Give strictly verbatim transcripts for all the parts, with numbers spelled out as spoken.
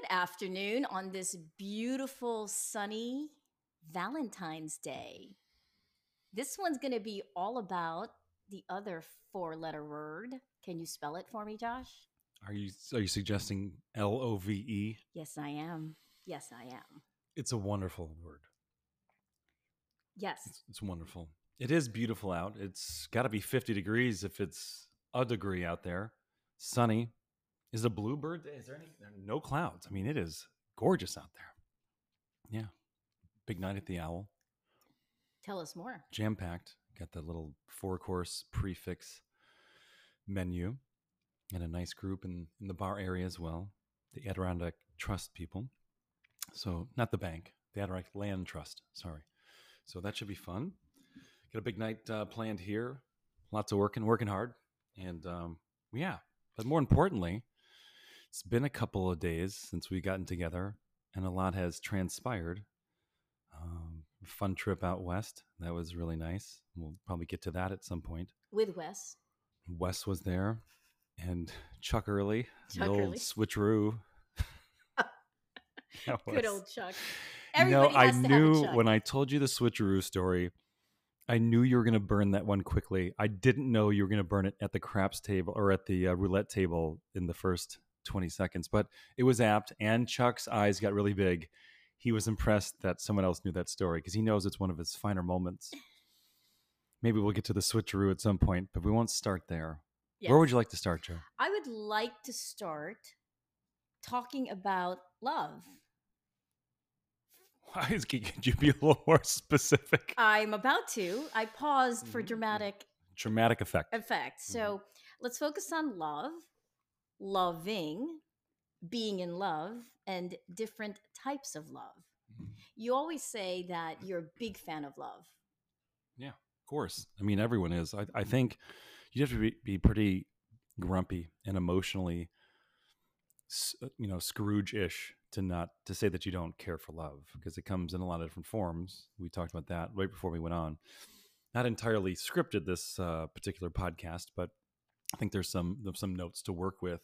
Good afternoon on this beautiful, sunny Valentine's Day. This one's going to be all about the other four-letter word. Can you spell it for me, Josh? Are you are you suggesting L O V E? Yes, I am. Yes, I am. It's a wonderful word. Yes. It's, it's wonderful. It is beautiful out. It's got to be fifty degrees if it's a degree out there. Sunny. Is a bluebird day? Is there any? There are no clouds. I mean, it is gorgeous out there. Yeah. Big night at the Owl. Tell us more. Jam-packed. Got the little four-course prefix menu and a nice group in, in the bar area as well. The Adirondack Trust people. So not the bank, the Adirondack Land Trust. Sorry. So that should be fun. Got a big night uh, planned here. Lots of working, working hard. And um, yeah, but more importantly, it's been a couple of days since we've gotten together, and a lot has transpired. Um, fun trip out west. That was really nice. We'll probably get to that at some point. With Wes. Wes was there, and Chuck Early, Chuck the old Early. Switcheroo. Good old Chuck. Everybody you know, has I to knew have a Chuck. When I told you the switcheroo story, I knew you were going to burn that one quickly. I didn't know you were going to burn it at the craps table or at the uh, roulette table in the first twenty seconds, but it was apt, and Chuck's eyes got really big. He was impressed that someone else knew that story because he knows it's one of his finer moments. Maybe we'll get to the switcheroo at some point, but we won't start there. Yes. Where would you like to start, Joe? I would like to start talking about love. Why is, could you be a little more specific? I'm about to. I paused for dramatic... Dramatic effect. Effect. So mm-hmm. Let's focus on love. Loving, being in love, and different types of love. Mm-hmm. You always say that you're a big fan of love. Yeah, of course. I mean, everyone is. I, I think you have to be, be pretty grumpy and emotionally, you know, Scrooge-ish to not to say that you don't care for love, because it comes in a lot of different forms. We talked about that right before we went on. Not entirely scripted this uh, particular podcast, but I think there's some there's some notes to work with.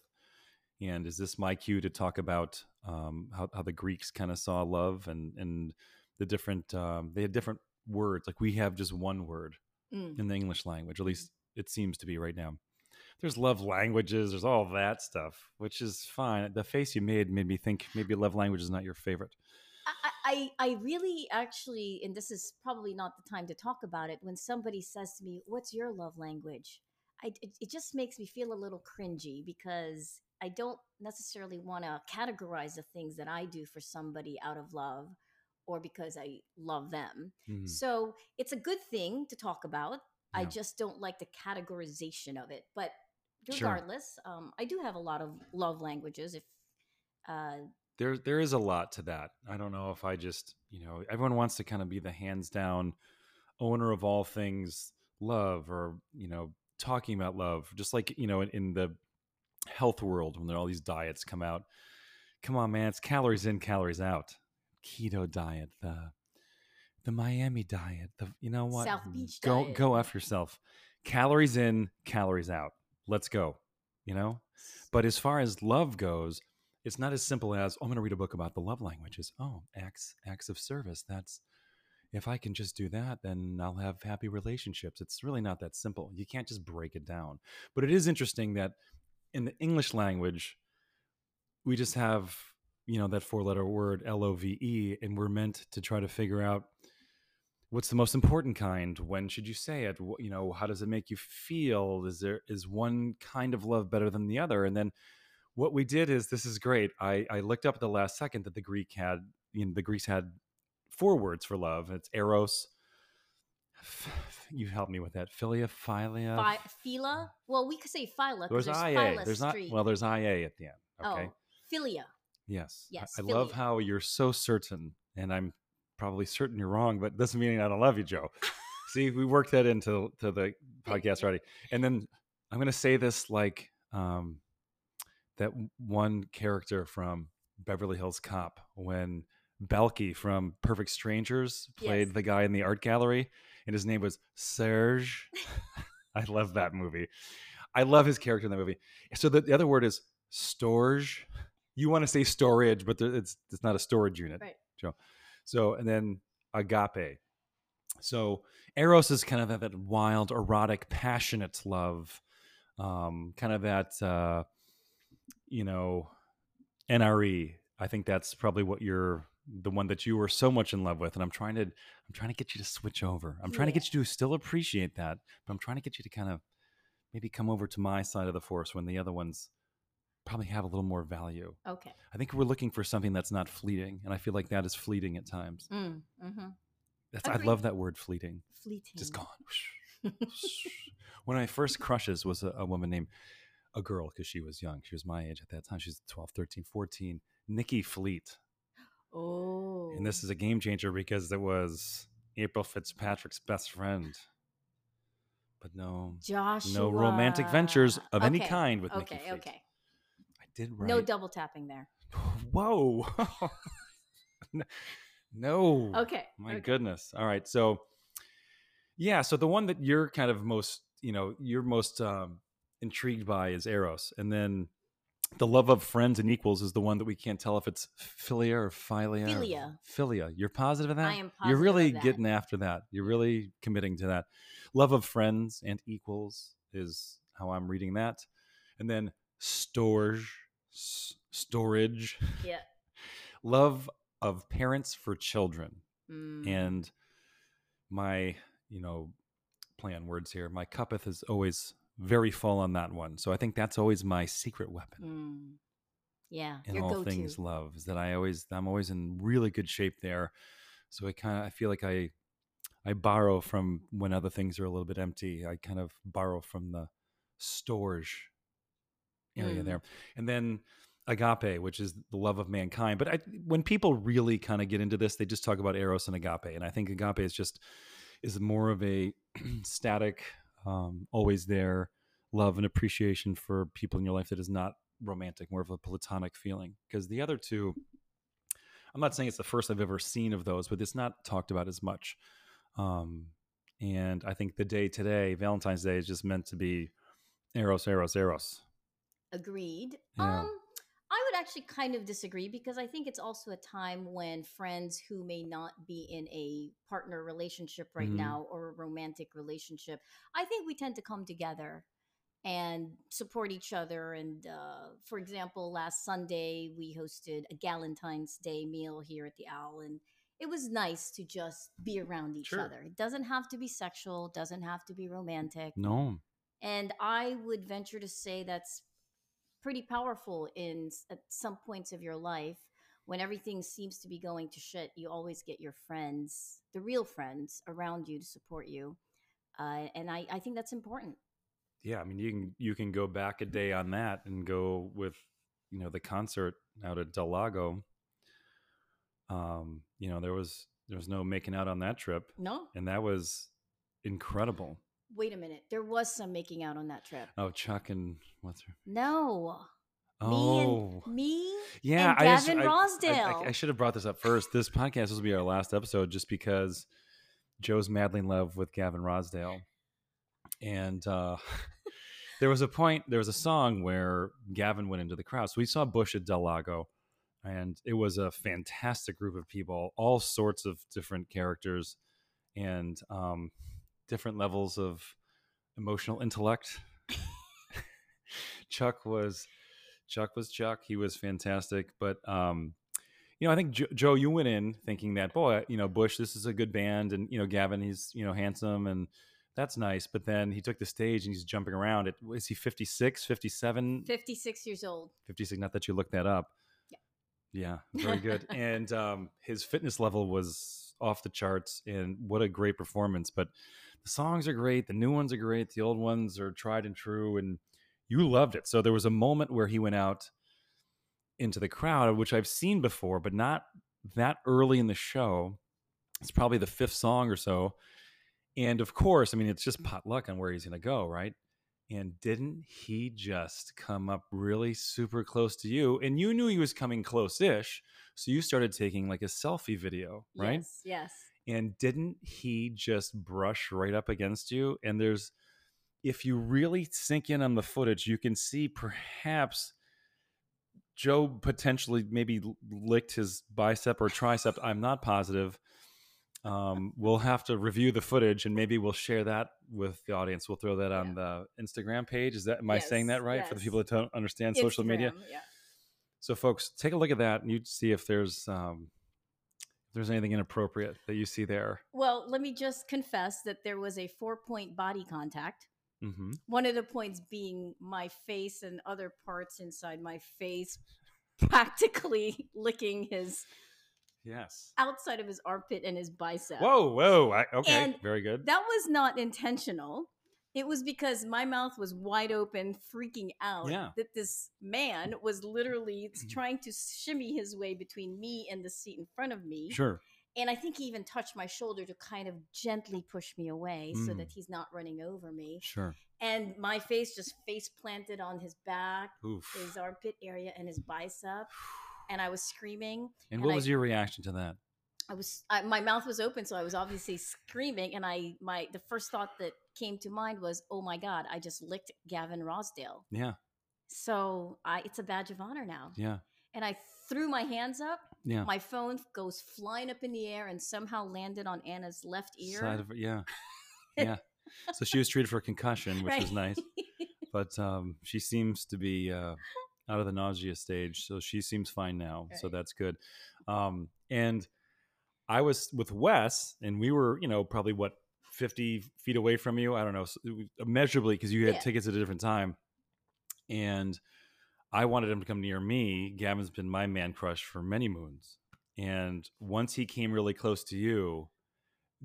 And is this my cue to talk about um, how, how the Greeks kind of saw love and, and the different, um, they had different words. Like we have just one word mm. in the English language, at least it seems to be right now. There's love languages, there's all that stuff, which is fine. The face you made made me think maybe love language is not your favorite. I, I, I really actually, and this is probably not the time to talk about it, when somebody says to me, what's your love language? I, it just makes me feel a little cringy because I don't necessarily want to categorize the things that I do for somebody out of love or because I love them. Mm-hmm. So it's a good thing to talk about. Yeah. I just don't like the categorization of it. But regardless, sure. um, I do have a lot of love languages. If uh, there, there is a lot to that. I don't know if I just, you know, everyone wants to kind of be the hands down owner of all things love or, you know, talking about love, just like, you know, in, in the health world, when there are all these diets come out, come on, man, it's calories in, calories out. Keto diet, the, the Miami diet, the, you know what? South Beach go, diet. Go F yourself. Calories in, calories out. Let's go, you know? But as far as love goes, it's not as simple as, oh, I'm going to read a book about the love languages. Oh, acts, acts of service. That's, if I can just do that, then I'll have happy relationships. It's really not that simple. You can't just break it down. But it is interesting that in the English language, we just have, you know, that four-letter word, L O V E, and we're meant to try to figure out what's the most important kind. When should you say it? You know, how does it make you feel? Is there is one kind of love better than the other? And then what we did is, this is great. I, I looked up at the last second that the Greek had, you know, the Greeks had four words for love. It's eros. You help me with that. Philia, philia. Phi- phila? Well, we could say phila because there's, there's I A. There's not, well, there's I A at the end. Okay. Oh, philia. Yes. Yes. I, I philia. love how you're so certain, and I'm probably certain you're wrong, but it doesn't mean I don't love you, Joe. See, we worked that into to the podcast already. And then I'm going to say this like um, that one character from Beverly Hills Cop when Belky from Perfect Strangers played yes. the guy in the art gallery, and his name was Serge. I love that movie. I love his character in that movie. So the, the other word is storge. you want to say storage, but there, it's it's not a storage unit. Right. So, so and then agape. So eros is kind of that wild, erotic, passionate love, um, kind of that, uh, you know, N R E. I think that's probably what you're, the one that you were so much in love with. And I'm trying to, I'm trying to get you to switch over. I'm trying yeah. to get you to still appreciate that, but I'm trying to get you to kind of maybe come over to my side of the force when the other ones probably have a little more value. Okay. I think we're looking for something that's not fleeting. And I feel like that is fleeting at times. Mm, mm-hmm. That's, I love that word, fleeting. Fleeting. Just gone. One of my first crushes was a, a woman named, a girl, because she was young. She was my age at that time. She's twelve, thirteen, fourteen. Nikki Fleet. Oh. And this is a game changer because it was April Fitzpatrick's best friend. But no, Joshua. No romantic ventures of okay. any kind with okay. Nikki Fleet. Okay, okay. I did write. No double tapping there. Whoa. No. Okay. My okay. goodness. All right. So, yeah. So the one that you're kind of most, you know, you're most um, intrigued by is eros. And then the love of friends and equals is the one that we can't tell if it's philia or philia. Philia. Philia. You're positive of that? I am positive. You're really of that. Getting after that. You're really committing to that. Love of friends and equals is how I'm reading that. And then storge, s- storage. Yeah. Love of parents for children. Mm. And my, you know, play on words here, my cuppeth is always very full on that one. So I think that's always my secret weapon. Mm. Yeah. In all go-to. Things love is that I always, I'm always in really good shape there. So I kind of, I feel like I, I borrow from when other things are a little bit empty. I kind of borrow from the storge area mm. there. And then agape, which is the love of mankind. But I, when people really kind of get into this, they just talk about eros and agape. And I think agape is just, is more of a static, um, always there love and appreciation for people in your life that is not romantic, more of a platonic feeling. Because the other two, I'm not saying it's the first I've ever seen of those, but it's not talked about as much. Um, and I think the day today, Valentine's Day, is just meant to be eros, eros, eros. Agreed. Yeah. Um, I would actually kind of disagree because I think it's also a time when friends who may not be in a partner relationship right mm-hmm. now or a romantic relationship, I think we tend to come together and support each other. And uh, for example, last Sunday, we hosted a Galentine's Day meal here at the Owl. And it was nice to just be around each sure. other. It doesn't have to be sexual, doesn't have to be romantic. No. And I would venture to say that's pretty powerful in at some points of your life when everything seems to be going to shit. You always get your friends, the real friends around you to support you. Uh, and I, I think that's important. Yeah. I mean, you can, you can go back a day on that and go with, you know, the concert out at Del Lago. Um, you know, there was, there was no making out on that trip. No. And that was incredible. Wait a minute. There was some making out on that trip. Oh, Chuck and what's her? No. Oh. Me and, me yeah, and Gavin I just, Rossdale. I, I, I should have brought this up first. This podcast will be our last episode just because Joe's madly in love with Gavin Rossdale. And uh, there was a point, there was a song where Gavin went into the crowd. So we saw Bush at Del Lago. And it was a fantastic group of people, all sorts of different characters. And um different levels of emotional intellect. Chuck was, Chuck was Chuck. He was fantastic. But, um, you know, I think jo- Joe, you went in thinking that, boy, you know, Bush, this is a good band. And, you know, Gavin, he's, you know, handsome and that's nice. But then he took the stage and he's jumping around. It, is he fifty-six, fifty-seven? fifty-six years old. fifty-six. Not that you looked that up. Yeah. Yeah. Very good. And, um, his fitness level was off the charts and what a great performance. But the songs are great. The new ones are great. The old ones are tried and true. And you loved it. So there was a moment where he went out into the crowd, which I've seen before, but not that early in the show. It's probably the fifth song or so. And of course, I mean, it's just pot luck on where he's going to go, right? And didn't he just come up really super close to you? And you knew he was coming close-ish. So you started taking like a selfie video, right? Yes, yes. And didn't he just brush right up against you? And there's, if you really sink in on the footage, you can see perhaps Job potentially maybe licked his bicep or tricep. I'm not positive. Um, we'll have to review the footage and maybe we'll share that with the audience. We'll throw that on yeah. the Instagram page. Is that, am yes, I saying that right? Yes. For the people that don't understand Instagram, social media. Yeah. So folks, take a look at that and you see if there's, um, if there's anything inappropriate that you see there. Well, let me just confess that there was a four point body contact. Mm-hmm. One of the points being my face and other parts inside my face, practically licking his, yes, outside of his armpit and his bicep. Whoa, whoa. I, okay, and very good. That was not intentional. It was because my mouth was wide open, freaking out yeah. that this man was literally trying to shimmy his way between me and the seat in front of me. Sure. And I think he even touched my shoulder to kind of gently push me away mm. so that he's not running over me. Sure. And my face just face planted on his back, Oof. his armpit area, and his bicep. And I was screaming. And, and what I, was your reaction to that? I was I, my mouth was open, so I was obviously screaming. And I my the first thought that came to mind was, "Oh my God, I just licked Gavin Rossdale." Yeah. So I it's a badge of honor now. Yeah. And I threw my hands up. Yeah. My phone goes flying up in the air and somehow landed on Anna's left ear. Side of, yeah. yeah. So she was treated for a concussion, which right. was nice. But um, she seems to be. Uh, out of the nausea stage. So she seems fine now. Right. So that's good. Um, and I was with Wes and we were, you know, probably what, fifty feet away from you. I don't know. So measurably, cause you had yeah. tickets at a different time. And I wanted him to come near me. Gavin's been my man crush for many moons. And once he came really close to you,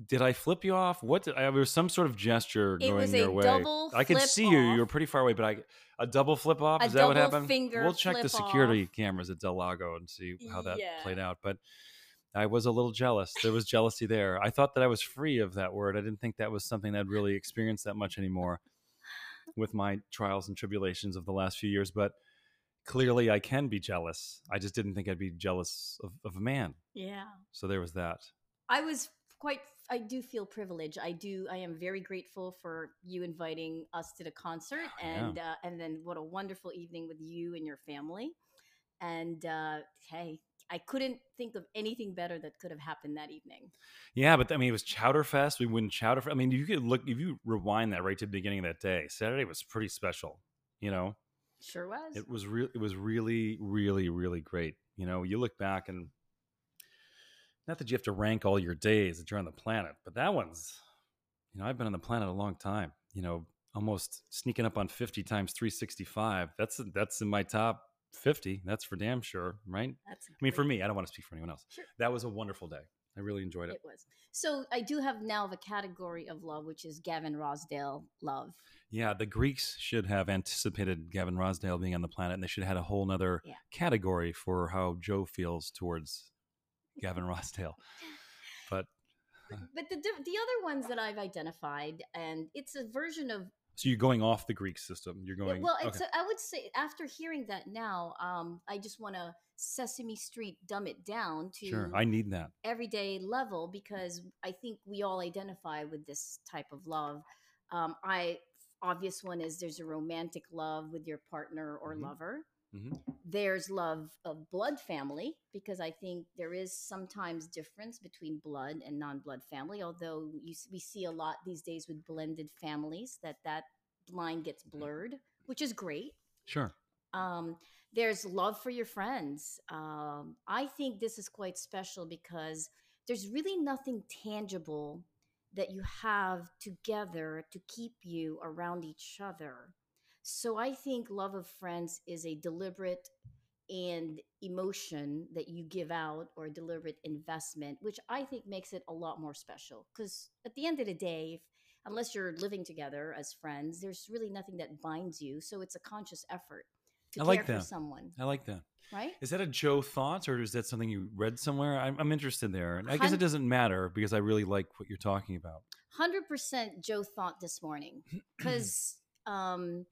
did I flip you off? What did I, there was some sort of gesture it going your way. I could see off. you. You were pretty far away, but I, a double flip off. A Is that what happened? We'll check the security off. cameras at Del Lago and see how that yeah. played out. But I was a little jealous. There was jealousy there. I thought that I was free of that word. I didn't think that was something I'd really experienced that much anymore with my trials and tribulations of the last few years. But clearly I can be jealous. I just didn't think I'd be jealous of, of a man. Yeah. So there was that. I was quite I do feel privileged. I do. I am very grateful for you inviting us to the concert, and yeah. uh, and then what a wonderful evening with you and your family. And uh, hey, I couldn't think of anything better that could have happened that evening. Yeah, but I mean, it was Chowderfest. We wouldn't Chowderfest. I mean, you could look if you rewind that right to the beginning of that day. Saturday was pretty special. You know, sure was. It was real. It was really, really, really great. You know, you look back and. Not that you have to rank all your days that you're on the planet, but that one's, you know, I've been on the planet a long time, you know, almost sneaking up on fifty times three sixty-five. That's, that's in my top fifty. That's for damn sure. Right. That's I mean, for me, I don't want to speak for anyone else. Sure. That was a wonderful day. I really enjoyed it. It was. So I do have now the category of love, which is Gavin Rossdale love. Yeah. The Greeks should have anticipated Gavin Rossdale being on the planet, and they should have had a whole nother yeah. category for how Joe feels towards Gavin Rossdale. But uh, but the the other ones that I've identified, and it's a version of... So you're going off the Greek system. You're going... Well, okay. it's a, I would say after hearing that now, um, I just want to Sesame Street dumb it down to... Sure, I need that. Everyday level, because I think we all identify with this type of love. Um, I obvious one is there's a romantic love with your partner or mm-hmm. lover. Mm-hmm. There's love of blood family, because I think there is sometimes difference between blood and non-blood family, although you, we see a lot these days with blended families that that line gets blurred, which is great. Sure. Um, there's love for your friends. Um, I think this is quite special because there's really nothing tangible that you have together to keep you around each other. So I think love of friends is a deliberate and emotion that you give out, or a deliberate investment, which I think makes it a lot more special. Because at the end of the day, if, unless you're living together as friends, there's really nothing that binds you. So it's a conscious effort to I care like that. for someone. I like that. Right? Is that a Joe thought, or is that something you read somewhere? I'm, I'm interested there. And I guess it doesn't matter because I really like what you're talking about. one hundred percent Joe thought this morning, because um,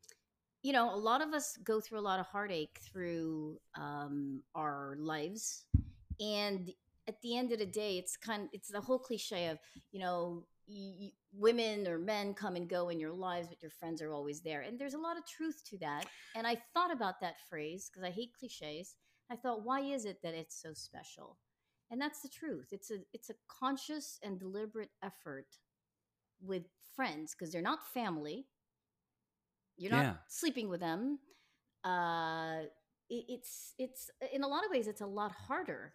you know, a lot of us go through a lot of heartache through um, our lives. And at the end of the day, it's kind of, it's the whole cliche of, you know, you, women or men come and go in your lives, but your friends are always there. And there's a lot of truth to that. And I thought about that phrase because I hate cliches. I thought, why is it that it's so special? And that's the truth. It's a it's a conscious and deliberate effort with friends because they're not family. You're not yeah. sleeping with them. Uh, it, it's it's in a lot of ways, it's a lot harder.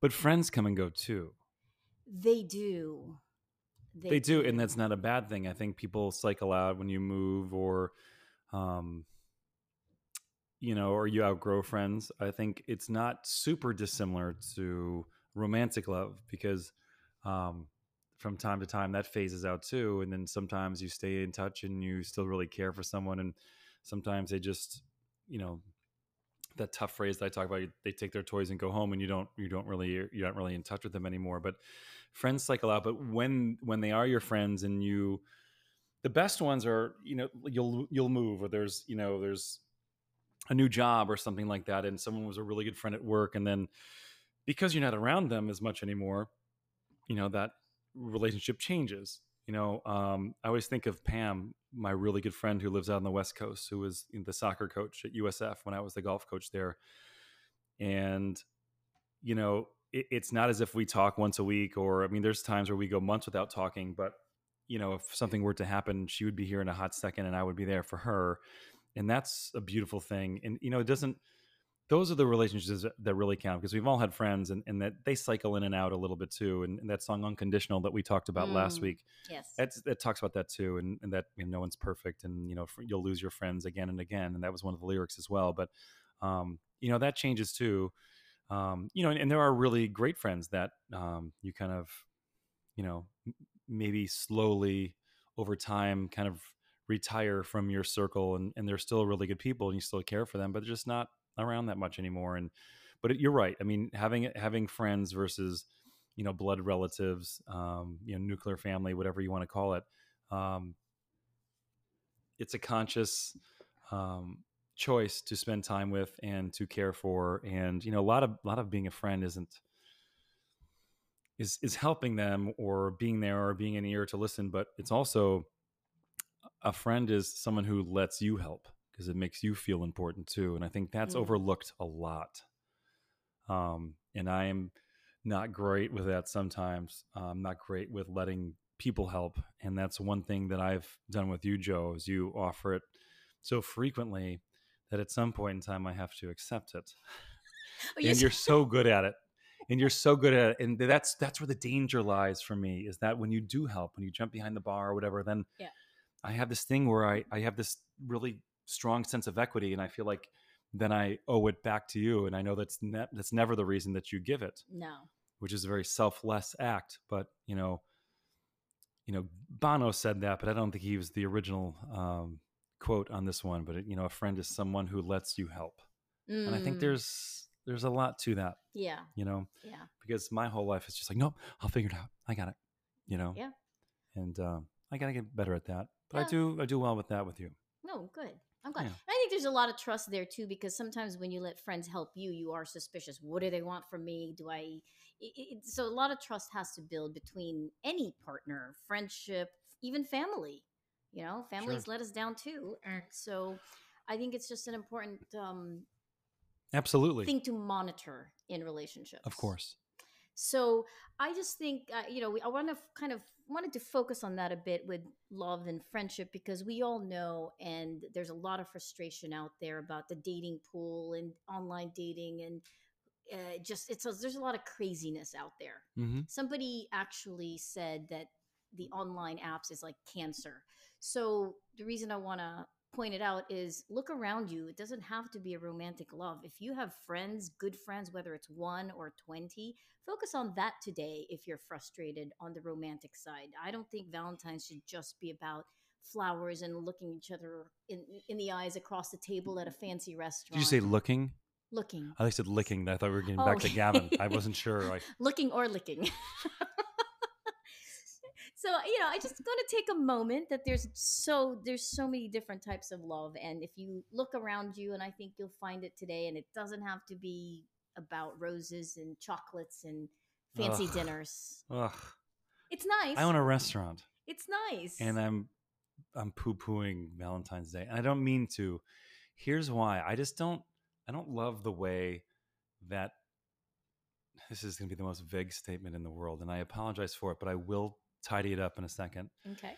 But friends come and go, too. They do. They, they do, do. And that's not a bad thing. I think people cycle out when you move or, um, you know, or you outgrow friends. I think it's not super dissimilar to romantic love because um, from time to time that phases out, too. And then sometimes you stay in touch and you still really care for someone. And sometimes they just, you know, that tough phrase that I talk about, they take their toys and go home and you don't, you don't really, you're not really in touch with them anymore, but friends cycle out. But when, when they are your friends and you, the best ones are, you know, you'll, you'll move or there's, you know, there's a new job or something like that. And someone was a really good friend at work. And then because you're not around them as much anymore, you know, that relationship changes, you know, um, I always think of Pam, my really good friend who lives out on the West Coast, who was the soccer coach at U S F when I was the golf coach there. And, you know, it, it's not as if we talk once a week or, I mean, there's times where we go months without talking, but you know, if something were to happen, she would be here in a hot second and I would be there for her. And that's a beautiful thing. And, you know, it doesn't, those are the relationships that really count because we've all had friends and, and that they cycle in and out a little bit too. And, and that song Unconditional that we talked about mm, last week, yes, that's, that talks about that too. And, and that you know, no one's perfect and, you know, you'll lose your friends again and again. And that was one of the lyrics as well. But, um, you know, that changes too. Um, you know, and, and there are really great friends that um, you kind of, you know, maybe slowly over time kind of retire from your circle and, and they're still really good people and you still care for them, but they're just not around that much anymore. And but it, you're right, I mean, having having friends versus, you know, blood relatives, um you know, nuclear family, whatever you want to call it, um it's a conscious um choice to spend time with and to care for. And you know, a lot of a lot of being a friend isn't is is helping them or being there or being an ear to listen, but it's also a friend is someone who lets you help because it makes you feel important too. And I think that's mm. overlooked a lot. Um, and I am not great with that sometimes. I'm not great with letting people help. And that's one thing that I've done with you, Joe, is you offer it so frequently that at some point in time I have to accept it. Oh, yes. And you're so good at it. And you're so good at it. And that's, that's where the danger lies for me, is that when you do help, when you jump behind the bar or whatever, then yeah. I have this thing where I, I have this really strong sense of equity. And I feel like then I owe it back to you. And I know that's ne- that's never the reason that you give it. No. Which is a very selfless act. But, you know, you know, Bono said that, but I don't think he was the original um, quote on this one. But, you know, a friend is someone who lets you help. Mm. And I think there's there's a lot to that. Yeah. You know? Yeah. Because my whole life is just like, nope, I'll figure it out. I got it. You know? Yeah. And um, I got to get better at that. But yeah. I do I do well with that with you. No, good. I'm glad. Yeah. I think there's a lot of trust there too, because sometimes when you let friends help you, you are suspicious. What do they want from me? Do I? It, it, so a lot of trust has to build between any partner, friendship, even family. You know, families sure. let us down too, and so I think it's just an important um, absolutely thing to monitor in relationships. Of course. So I just think, uh, you know, we, I want to kind of wanted to focus on that a bit with love and friendship, because we all know, and there's a lot of frustration out there about the dating pool and online dating and uh, just it's there's a lot of craziness out there. Mm-hmm. Somebody actually said that the online apps is like cancer. So the reason I want to point it out is look around you. It doesn't have to be a romantic love. If you have friends, good friends, whether it's one or twenty, focus on that today if you're frustrated on the romantic side. I don't think Valentine's should just be about flowers and looking each other in in the eyes across the table at a fancy restaurant. Did you say looking? Looking. I said licking. I thought we were getting oh. back to Gavin. I wasn't sure. I... Looking or licking. So, you know, I just going to take a moment that there's so there's so many different types of love. And if you look around you, and I think you'll find it today, and it doesn't have to be about roses and chocolates and fancy Ugh. dinners. Ugh. It's nice. I own a restaurant. It's nice. And I'm I'm poo-pooing Valentine's Day. And I don't mean to. Here's why. I just don't I don't love the way that this is going to be the most vague statement in the world, and I apologize for it, but I will tidy it up in a second. Okay.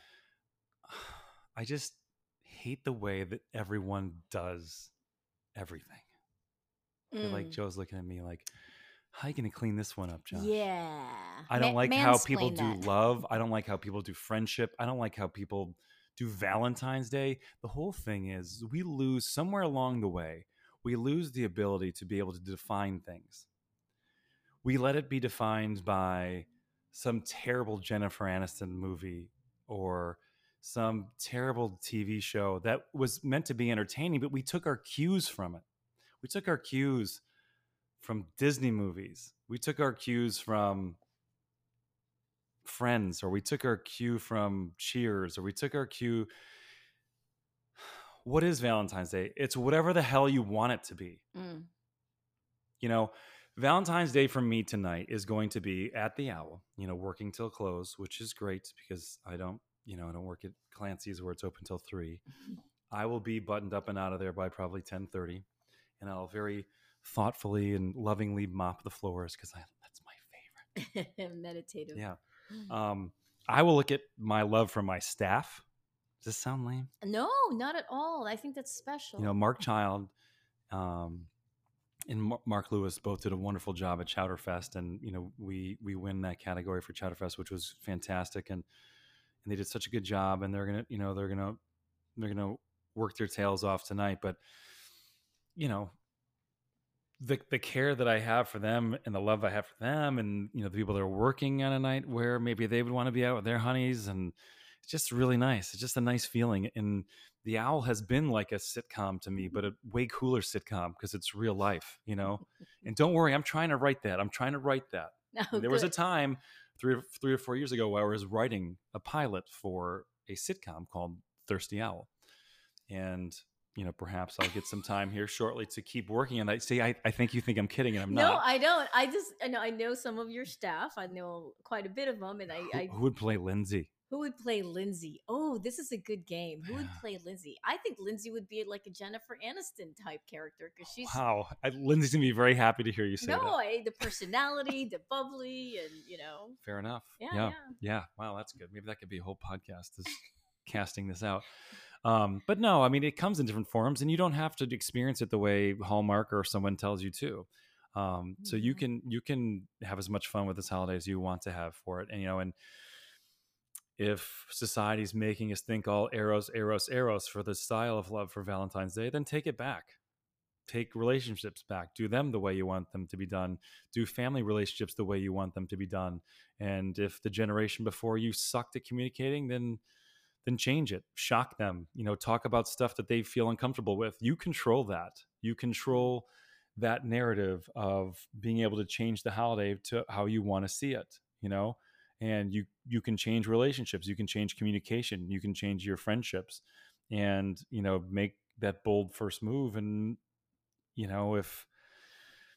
I just hate the way that everyone does everything. Mm. Like Joe's looking at me like, how are you going to clean this one up, Josh? Yeah. I don't Ma- like how people do that. Love. I don't like how people do friendship. I don't like how people do Valentine's Day. The whole thing is we lose somewhere along the way. We lose the ability to be able to define things. We let it be defined by some terrible Jennifer Aniston movie or some terrible T V show that was meant to be entertaining, but we took our cues from it. We took our cues from Disney movies. We took our cues from Friends, or we took our cue from Cheers, or we took our cue. What is Valentine's Day? It's whatever the hell you want it to be. Mm. You know, Valentine's Day for me tonight is going to be at the Owl, you know, working till close, which is great because I don't, you know, I don't work at Clancy's where it's open till three. I will be buttoned up and out of there by probably ten thirty, and I'll very thoughtfully and lovingly mop the floors because that's my favorite. Meditative. Yeah. Um, I will look at my love for my staff. Does this sound lame? No, not at all. I think that's special. You know, Mark Child um, and Mark Lewis both did a wonderful job at Chowderfest, and you know, we we win that category for Chowderfest, which was fantastic, and and they did such a good job, and they're gonna, you know, they're gonna they're gonna work their tails off tonight, but you know. The the care that I have for them and the love I have for them and, you know, the people that are working on a night where maybe they would want to be out with their honeys, and it's just really nice. It's just a nice feeling. And The Owl has been like a sitcom to me, but a way cooler sitcom because it's real life, you know? And don't worry, I'm trying to write that. I'm trying to write that. Oh, there was a time three, three or four years ago where I was writing a pilot for a sitcom called Thirsty Owl. And you know, perhaps I'll get some time here shortly to keep working on that. See, I, I think you think I'm kidding, and I'm no, not. No, I don't. I just, I know, I know some of your staff. I know quite a bit of them. And I who, I, who would play Lindsay? Who would play Lindsay? Oh, this is a good game. Who yeah. would play Lindsay? I think Lindsay would be like a Jennifer Aniston type character because she's. Wow, I, Lindsay's gonna be very happy to hear you say no, that. No, the personality, the bubbly, and you know. Fair enough. Yeah, yeah, yeah. yeah. Wow, that's good. Maybe that could be a whole podcast. Is casting this out. Um, but no, I mean, it comes in different forms, and you don't have to experience it the way Hallmark or someone tells you to. Um, mm-hmm. So you can you can have as much fun with this holiday as you want to have for it. And, you know, and if society's making us think all eros, eros, eros for the style of love for Valentine's Day, then take it back. Take relationships back. Do them the way you want them to be done. Do family relationships the way you want them to be done. And if the generation before you sucked at communicating, then... then change it, shock them, you know, talk about stuff that they feel uncomfortable with. You control that. You control that narrative of being able to change the holiday to how you want to see it, you know, and you, you can change relationships, you can change communication, you can change your friendships, and, you know, make that bold first move. And, you know, if,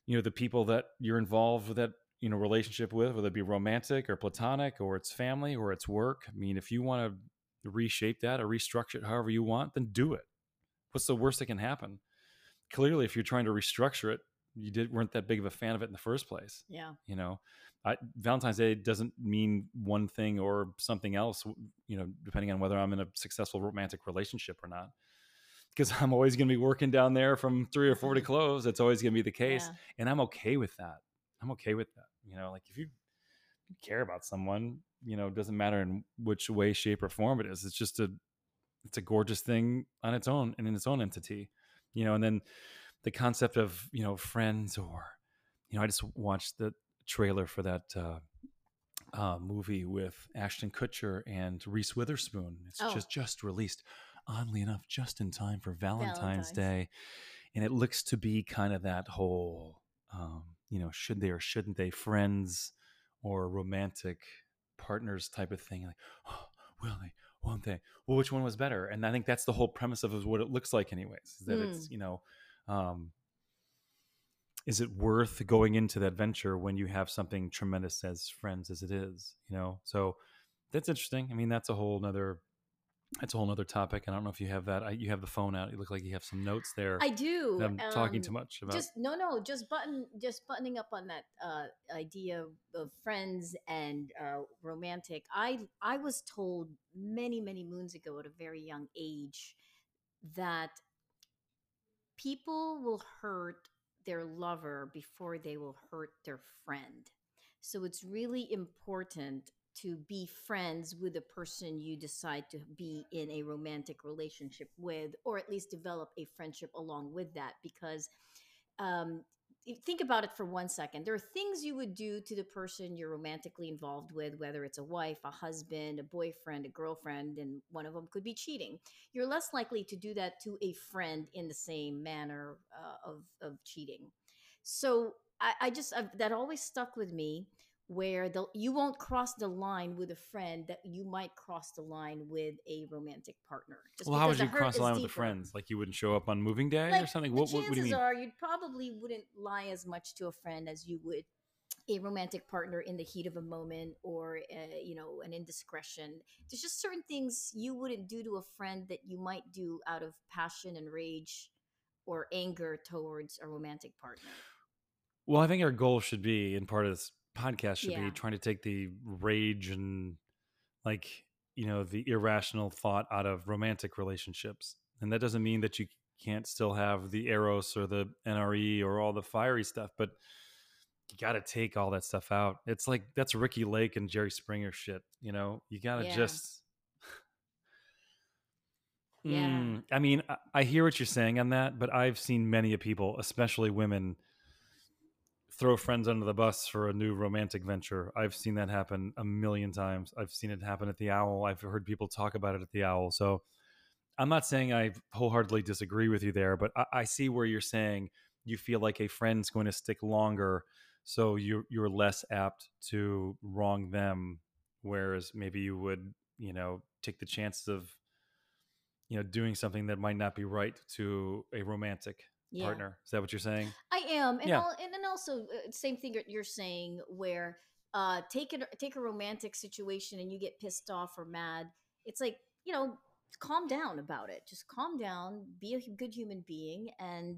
you know, the people that you're involved with that, you know, relationship with, whether it be romantic or platonic or it's family or it's work, I mean, if you want to reshape that or restructure it however you want, then do it. What's the worst that can happen? Clearly, if you're trying to restructure it, you did weren't that big of a fan of it in the first place. Yeah. You know, I, Valentine's Day doesn't mean one thing or something else, you know, depending on whether I'm in a successful romantic relationship or not, because I'm always going to be working down there from three or four to close. That's always going to be the case. Yeah. And I'm okay with that. I'm okay with that. You know, like if you care about someone, you know, it doesn't matter in which way, shape, or form it is. It's just a, it's a gorgeous thing on its own and in its own entity, you know. And then the concept of, you know, friends or, you know, I just watched the trailer for that uh, uh, movie with Ashton Kutcher and Reese Witherspoon. It's oh. just just released, oddly enough, just in time for Valentine's, Valentine's Day, and it looks to be kind of that whole, um, you know, should they or shouldn't they, friends or romantic partners type of thing, like, oh, will they, won't they, well, which one was better? And I think that's the whole premise of what it looks like anyways, is that mm. it's, you know, um is it worth going into that venture when you have something tremendous as friends as it is, you know? So that's interesting. I mean, that's a whole nother, that's a whole nother topic. I don't know if you have that. I, you have the phone out. You look like you have some notes there. I do. I'm um, talking too much about. Just no, no. Just button. Just buttoning up on that uh, idea of friends and uh, romantic. I I was told many many moons ago at a very young age that people will hurt their lover before they will hurt their friend. So it's really important to be friends with a person you decide to be in a romantic relationship with, or at least develop a friendship along with that. Because um, think about it for one second. There are things you would do to the person you're romantically involved with, whether it's a wife, a husband, a boyfriend, a girlfriend, and one of them could be cheating. You're less likely to do that to a friend in the same manner uh, of, of cheating. So I, I just, I've, that always stuck with me. Where the, you won't cross the line with a friend that you might cross the line with a romantic partner. Just well, how would you cross the line deeper. With a friend? Like you wouldn't show up on moving day like or something? What, what, what do you mean? Chances are you probably wouldn't lie as much to a friend as you would a romantic partner in the heat of a moment or, a, you know, an indiscretion. There's just certain things you wouldn't do to a friend that you might do out of passion and rage or anger towards a romantic partner. Well, I think our goal should be, in part of this podcast should yeah. be trying to take the rage and like, you know, the irrational thought out of romantic relationships. And that doesn't mean that you can't still have the eros or the N R E or all the fiery stuff, but you got to take all that stuff out. It's like, that's Ricky Lake and Jerry Springer shit. You know, you got to yeah. just, yeah. Mm, I mean, I, I hear what you're saying on that, but I've seen many of people, especially women, throw friends under the bus for a new romantic venture. I've seen that happen a million times. I've seen it happen at the Owl. I've heard people talk about it at the Owl. So I'm not saying I wholeheartedly disagree with you there, but I, I see where you're saying you feel like a friend's going to stick longer. So you, you're less apt to wrong them. Whereas maybe you would, you know, take the chances of, you know, doing something that might not be right to a romantic Yeah. partner. Is that what you're saying? I am. And yeah. I'll, and then also uh, same thing you're saying where uh, take a, take a romantic situation and you get pissed off or mad. It's like, you know, calm down about it. Just calm down, be a good human being and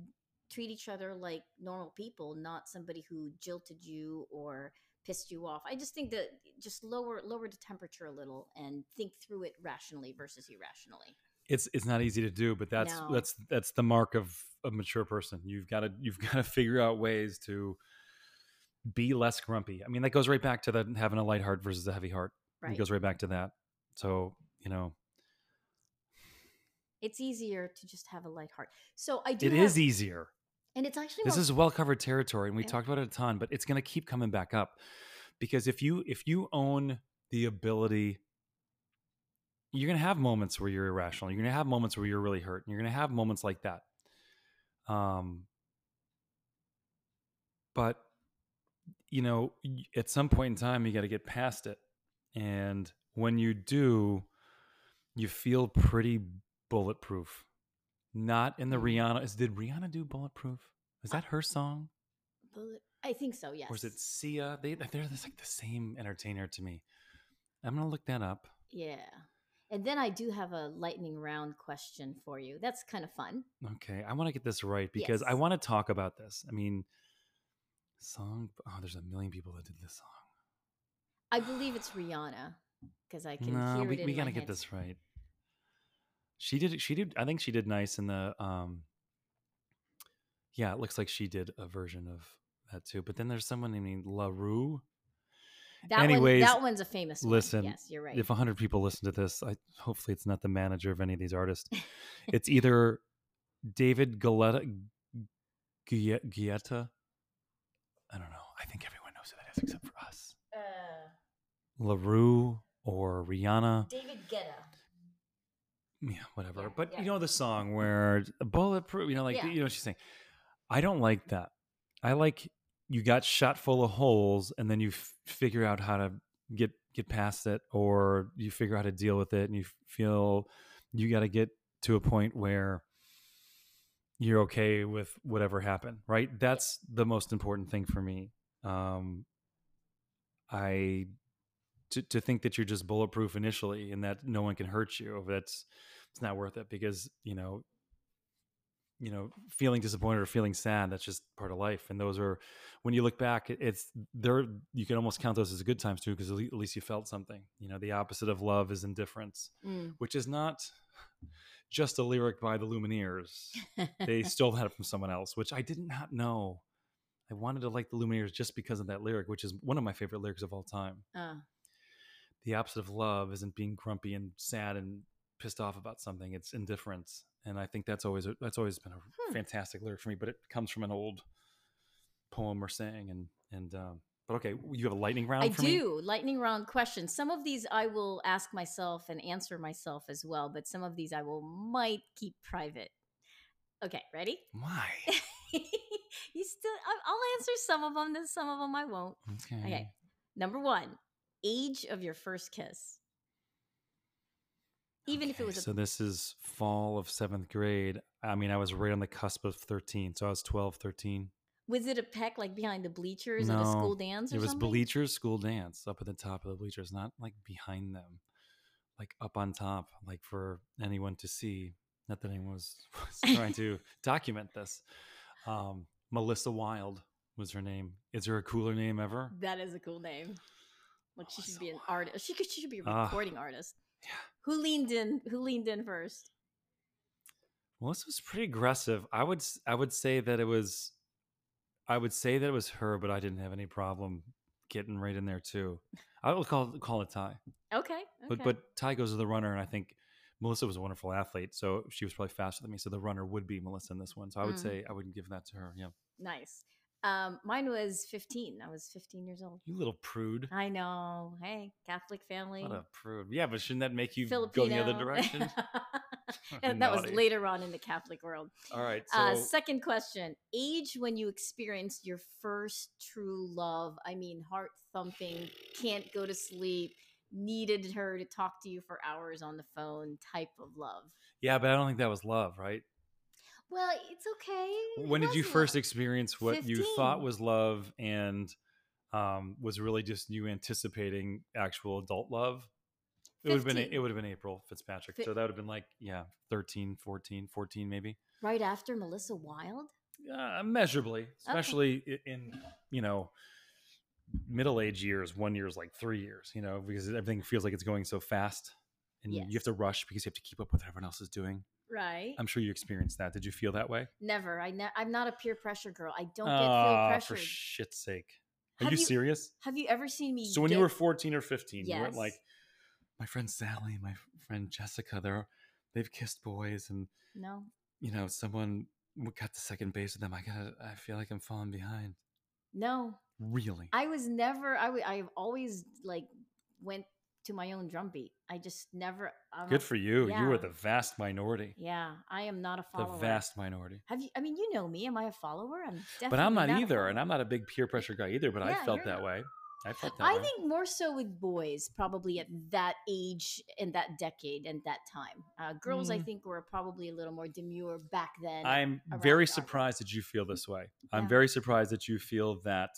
treat each other like normal people, not somebody who jilted you or pissed you off. I just think that just lower, lower the temperature a little and think through it rationally versus irrationally. It's it's not easy to do, but that's no. that's that's the mark of a mature person. You've got to you've got to figure out ways to be less grumpy. I mean, that goes right back to the having a light heart versus a heavy heart. Right. It goes right back to that. So, you know, it's easier to just have a light heart. So I do. It have, is easier, and it's actually this more- is well covered territory, and we yeah. talked about it a ton. But it's going to keep coming back up because if you if you own the ability. You're going to have moments where you're irrational. You're going to have moments where you're really hurt. And you're going to have moments like that. Um, but, you know, at some point in time, you got to get past it. And when you do, you feel pretty bulletproof. Not in the Rihanna. Is, did Rihanna do Bulletproof? Is that her song? Bullet, I think so, yes. Or is it Sia? They, they're like the same entertainer to me. I'm going to look that up. Yeah. And then I do have a lightning round question for you. That's kind of fun. Okay. I want to get this right because yes. I want to talk about this. I mean, song. Oh, there's a million people that did this song. I believe it's Rihanna because I can no, hear we, it in we my gotta head. Get this right. She did. She did. I think she did nice in the, um, yeah, it looks like she did a version of that too. But then there's someone named LaRue. That, Anyways, one, that one's a famous one. Listen, yes, you're right. If one hundred people listen to this, I, hopefully it's not the manager of any of these artists. It's either David Guetta. Guetta. I don't know. I think everyone knows who that is except for us. Uh, LaRue or Rihanna. David Guetta. Yeah, whatever. Yeah, but yeah. You know the song where Bulletproof, you know, like, yeah. you know what she's saying. I don't like that. I like... You got shot full of holes and then you f- figure out how to get, get past it or you figure out how to deal with it and you f- feel you got to get to a point where you're okay with whatever happened, right? That's the most important thing for me. Um, I to, to think that you're just bulletproof initially and that no one can hurt you. That's, it's not worth it, because, you know, you know, feeling disappointed or feeling sad, that's just part of life. And those are, when you look back, it's there, you can almost count those as good times too, because at least you felt something. You know, the opposite of love is indifference, mm. which is not just a lyric by the Lumineers. They stole that from someone else, which I did not know. I wanted to like the Lumineers just because of that lyric, which is one of my favorite lyrics of all time. Uh. The opposite of love isn't being grumpy and sad and pissed off about something. It's indifference. And I think that's always, that's always been a hmm. fantastic lyric for me, but it comes from an old poem or saying. And, and, um, but okay, you have a lightning round. I for do me? Lightning round questions. Some of these I will ask myself and answer myself as well, but some of these I will, might keep private. Okay. Ready? Why? You still, I'll answer some of them, then some of them I won't. Okay. Okay. Number one, age of your first kiss. Even okay, if it was a- so this is fall of seventh grade. I mean, I was right on the cusp of thirteen. So I was twelve, thirteen. Was it a peck like behind the bleachers no, at a school dance or something? It was something? Bleachers, school dance, up at the top of the bleachers, not like behind them, like up on top, like for anyone to see. Not that anyone was, was trying to document this. Um, Melissa Wilde was her name. Is there a cooler name ever? That is a cool name. Like Melissa, she should be an artist. She, could, she should be a recording uh, artist. Yeah. Who leaned in? Who leaned in first? Well, this was pretty aggressive. I would, I would say that it was, I would say that it was her, but I didn't have any problem getting right in there too. I would call call it tie. Okay. okay. But but tie goes to the runner, and I think Melissa was a wonderful athlete, so she was probably faster than me. So the runner would be Melissa in this one. So I would mm. say I would give that to her. Yeah. Nice. Um, mine was fifteen. I was fifteen years old. You little prude. I know. Hey, Catholic family. What a prude. Yeah, but shouldn't that make you Filipino. Go the other direction? And that was later on in the Catholic world. All right. So uh, second question. Age when you experienced your first true love. I mean, heart thumping, can't go to sleep, needed her to talk to you for hours on the phone type of love. Yeah, but I don't think that was love, right? Well, it's okay. When it did you first love. Experience what fifteen. You thought was love and um, was really just you anticipating actual adult love? It would have been it would have been April Fitzpatrick. F- so that would have been like, yeah, thirteen, fourteen, fourteen maybe. Right after Melissa Wilde? Uh, measurably, especially okay. in, you know, middle age years. One year is like three years, you know, because everything feels like it's going so fast. And yes. you have to rush because you have to keep up with what everyone else is doing. Right. I'm sure you experienced that. Did you feel that way? Never. I ne- I'm not a peer pressure girl. I don't get uh, peer pressure. For shit's sake. Are you, you serious? Have you ever seen me? So when get... you were fourteen or fifteen, yes. you weren't like, my friend Sally, my friend Jessica, they're, they've kissed boys and no, you know, someone got to second base with them. I gotta, I feel like I'm falling behind. No. Really? I was never, I w- I've always like went to my own drumbeat. I just never. I'm Good not, for you. Yeah. You are the vast minority. Yeah, I am not a follower. The vast minority. Have you? I mean, you know me. Am I a follower? I'm definitely. But I'm not, not either, and I'm not a big peer pressure guy either. But yeah, I felt that not. way. I felt that. I way. think more so with boys, probably at that age and that decade and that time. Uh, girls, mm. I think, were probably a little more demure back then. I'm very surprised that you feel this way. Yeah. I'm very surprised that you feel that.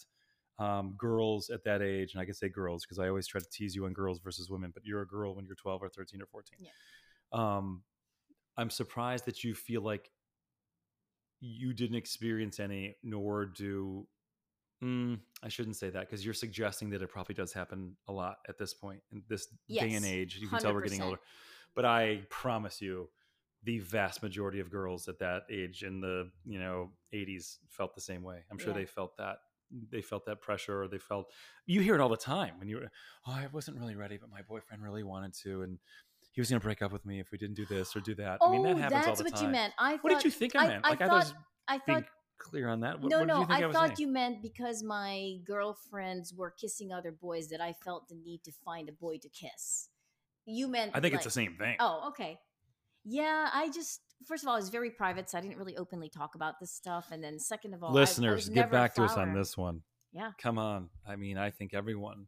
Um, girls at that age, and I can say girls because I always try to tease you on girls versus women, but you're a girl when you're twelve or thirteen or fourteen. Yeah. Um, I'm surprised that you feel like you didn't experience any, nor do, mm, I shouldn't say that because you're suggesting that it probably does happen a lot at this point in this yes, day and age. You can one hundred percent. Tell we're getting older, but I promise you the vast majority of girls at that age in the, you know, eighties felt the same way. I'm sure yeah. they felt that. They felt that pressure or they felt, you hear it all the time when you were, oh, I wasn't really ready, but my boyfriend really wanted to. And he was going to break up with me if we didn't do this or do that. Oh, I mean, that happens all the time. That's what you meant. I thought, what did you think I, I meant? I, like, I, thought, I was I thought, being clear on that. What, no, what did you think no, I, I thought was you meant because my girlfriends were kissing other boys that I felt the need to find a boy to kiss. You meant. I think like, it's the same thing. Oh, okay. Yeah, I just. First of all, it's very private, so I didn't really openly talk about this stuff. And then second of all, listeners, I, I get back to us on this one. Yeah. Come on. I mean, I think everyone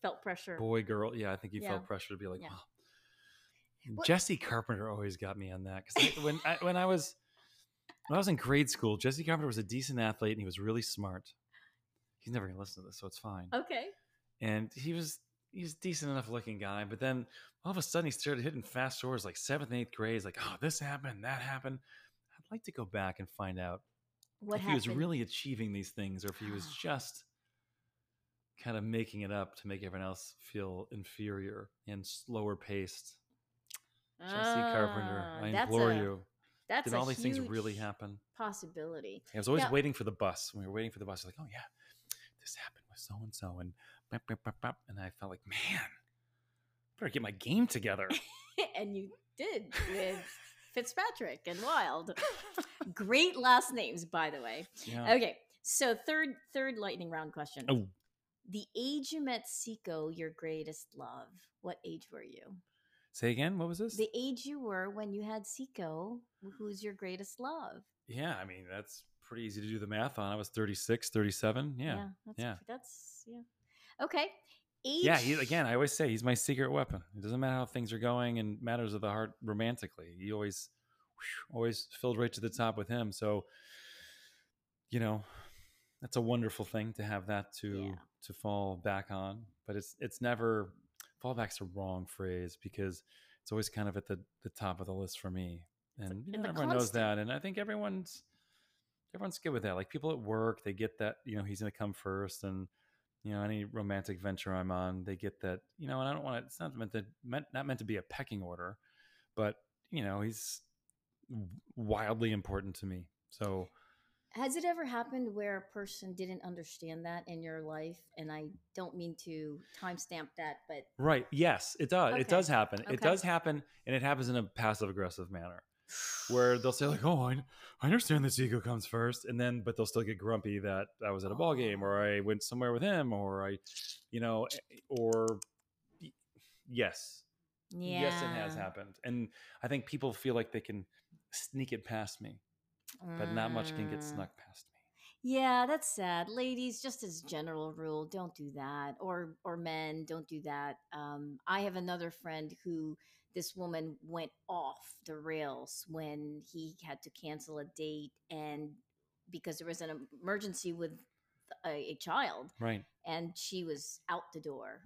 felt pressure. Boy, girl. Yeah, I think you yeah. felt pressure to be like, yeah. wow. Well, Jesse Carpenter always got me on that. Because when, I, when, I was, when I was in grade school, Jesse Carpenter was a decent athlete and he was really smart. He's never going to listen to this, so it's fine. Okay. And he was he's a decent enough looking guy, but then all of a sudden he started hitting fast forwards like seventh and eighth grades, like, oh, this happened, that happened. I'd like to go back and find out what if happened? He was really achieving these things, or if he was just kind of making it up to make everyone else feel inferior and slower paced. Oh, Chelsea Carpenter, I implore a, you. That's Did all these things really happen? Possibility. I was always now, waiting for the bus. When we were waiting for the bus, I was like, oh yeah, this happened with so and so, and bop, bop, bop, bop. And I felt like, man, better get my game together. And you did with Fitzpatrick and Wilde. Great last names, by the way. Yeah. Okay, so third, third lightning round question. Oh, the age you met Seiko, your greatest love. What age were you? Say again. What was this? The age you were when you had Seiko, who's your greatest love. Yeah, I mean that's pretty easy to do the math on. I was thirty-six, thirty-seven. Yeah, yeah, that's, yeah. That's yeah. Okay. Age. Yeah. He, again, I always say he's my secret weapon. It doesn't matter how things are going, and matters of the heart romantically. He always, whew, always filled right to the top with him. So, you know, that's a wonderful thing to have that to yeah. to fall back on. But it's it's never fallback's a wrong phrase because it's always kind of at the the top of the list for me. And you know, everyone constant. knows that. And I think everyone's. Everyone's good with that. Like people at work, they get that, you know, he's going to come first, and, you know, any romantic venture I'm on, they get that, you know, and I don't want to, it's not meant to, meant, not meant to be a pecking order, but you know, he's wildly important to me. So has it ever happened where a person didn't understand that in your life? And I don't mean to timestamp that, but. Right. Yes, it does. Okay. It does happen. Okay. It does happen. And it happens in a passive aggressive manner, where they'll say like, oh, I, I understand this ego comes first. And then, but they'll still get grumpy that I was at a ball game, or I went somewhere with him, or I, you know, or yes, yeah. yes, it has happened. And I think people feel like they can sneak it past me, but not much can get snuck past me. Yeah, that's sad. Ladies, just as general rule, don't do that. Or or men, don't do that. Um, I have another friend who this woman went off the rails when he had to cancel a date, and because there was an emergency with a, a child. Right. And she was out the door.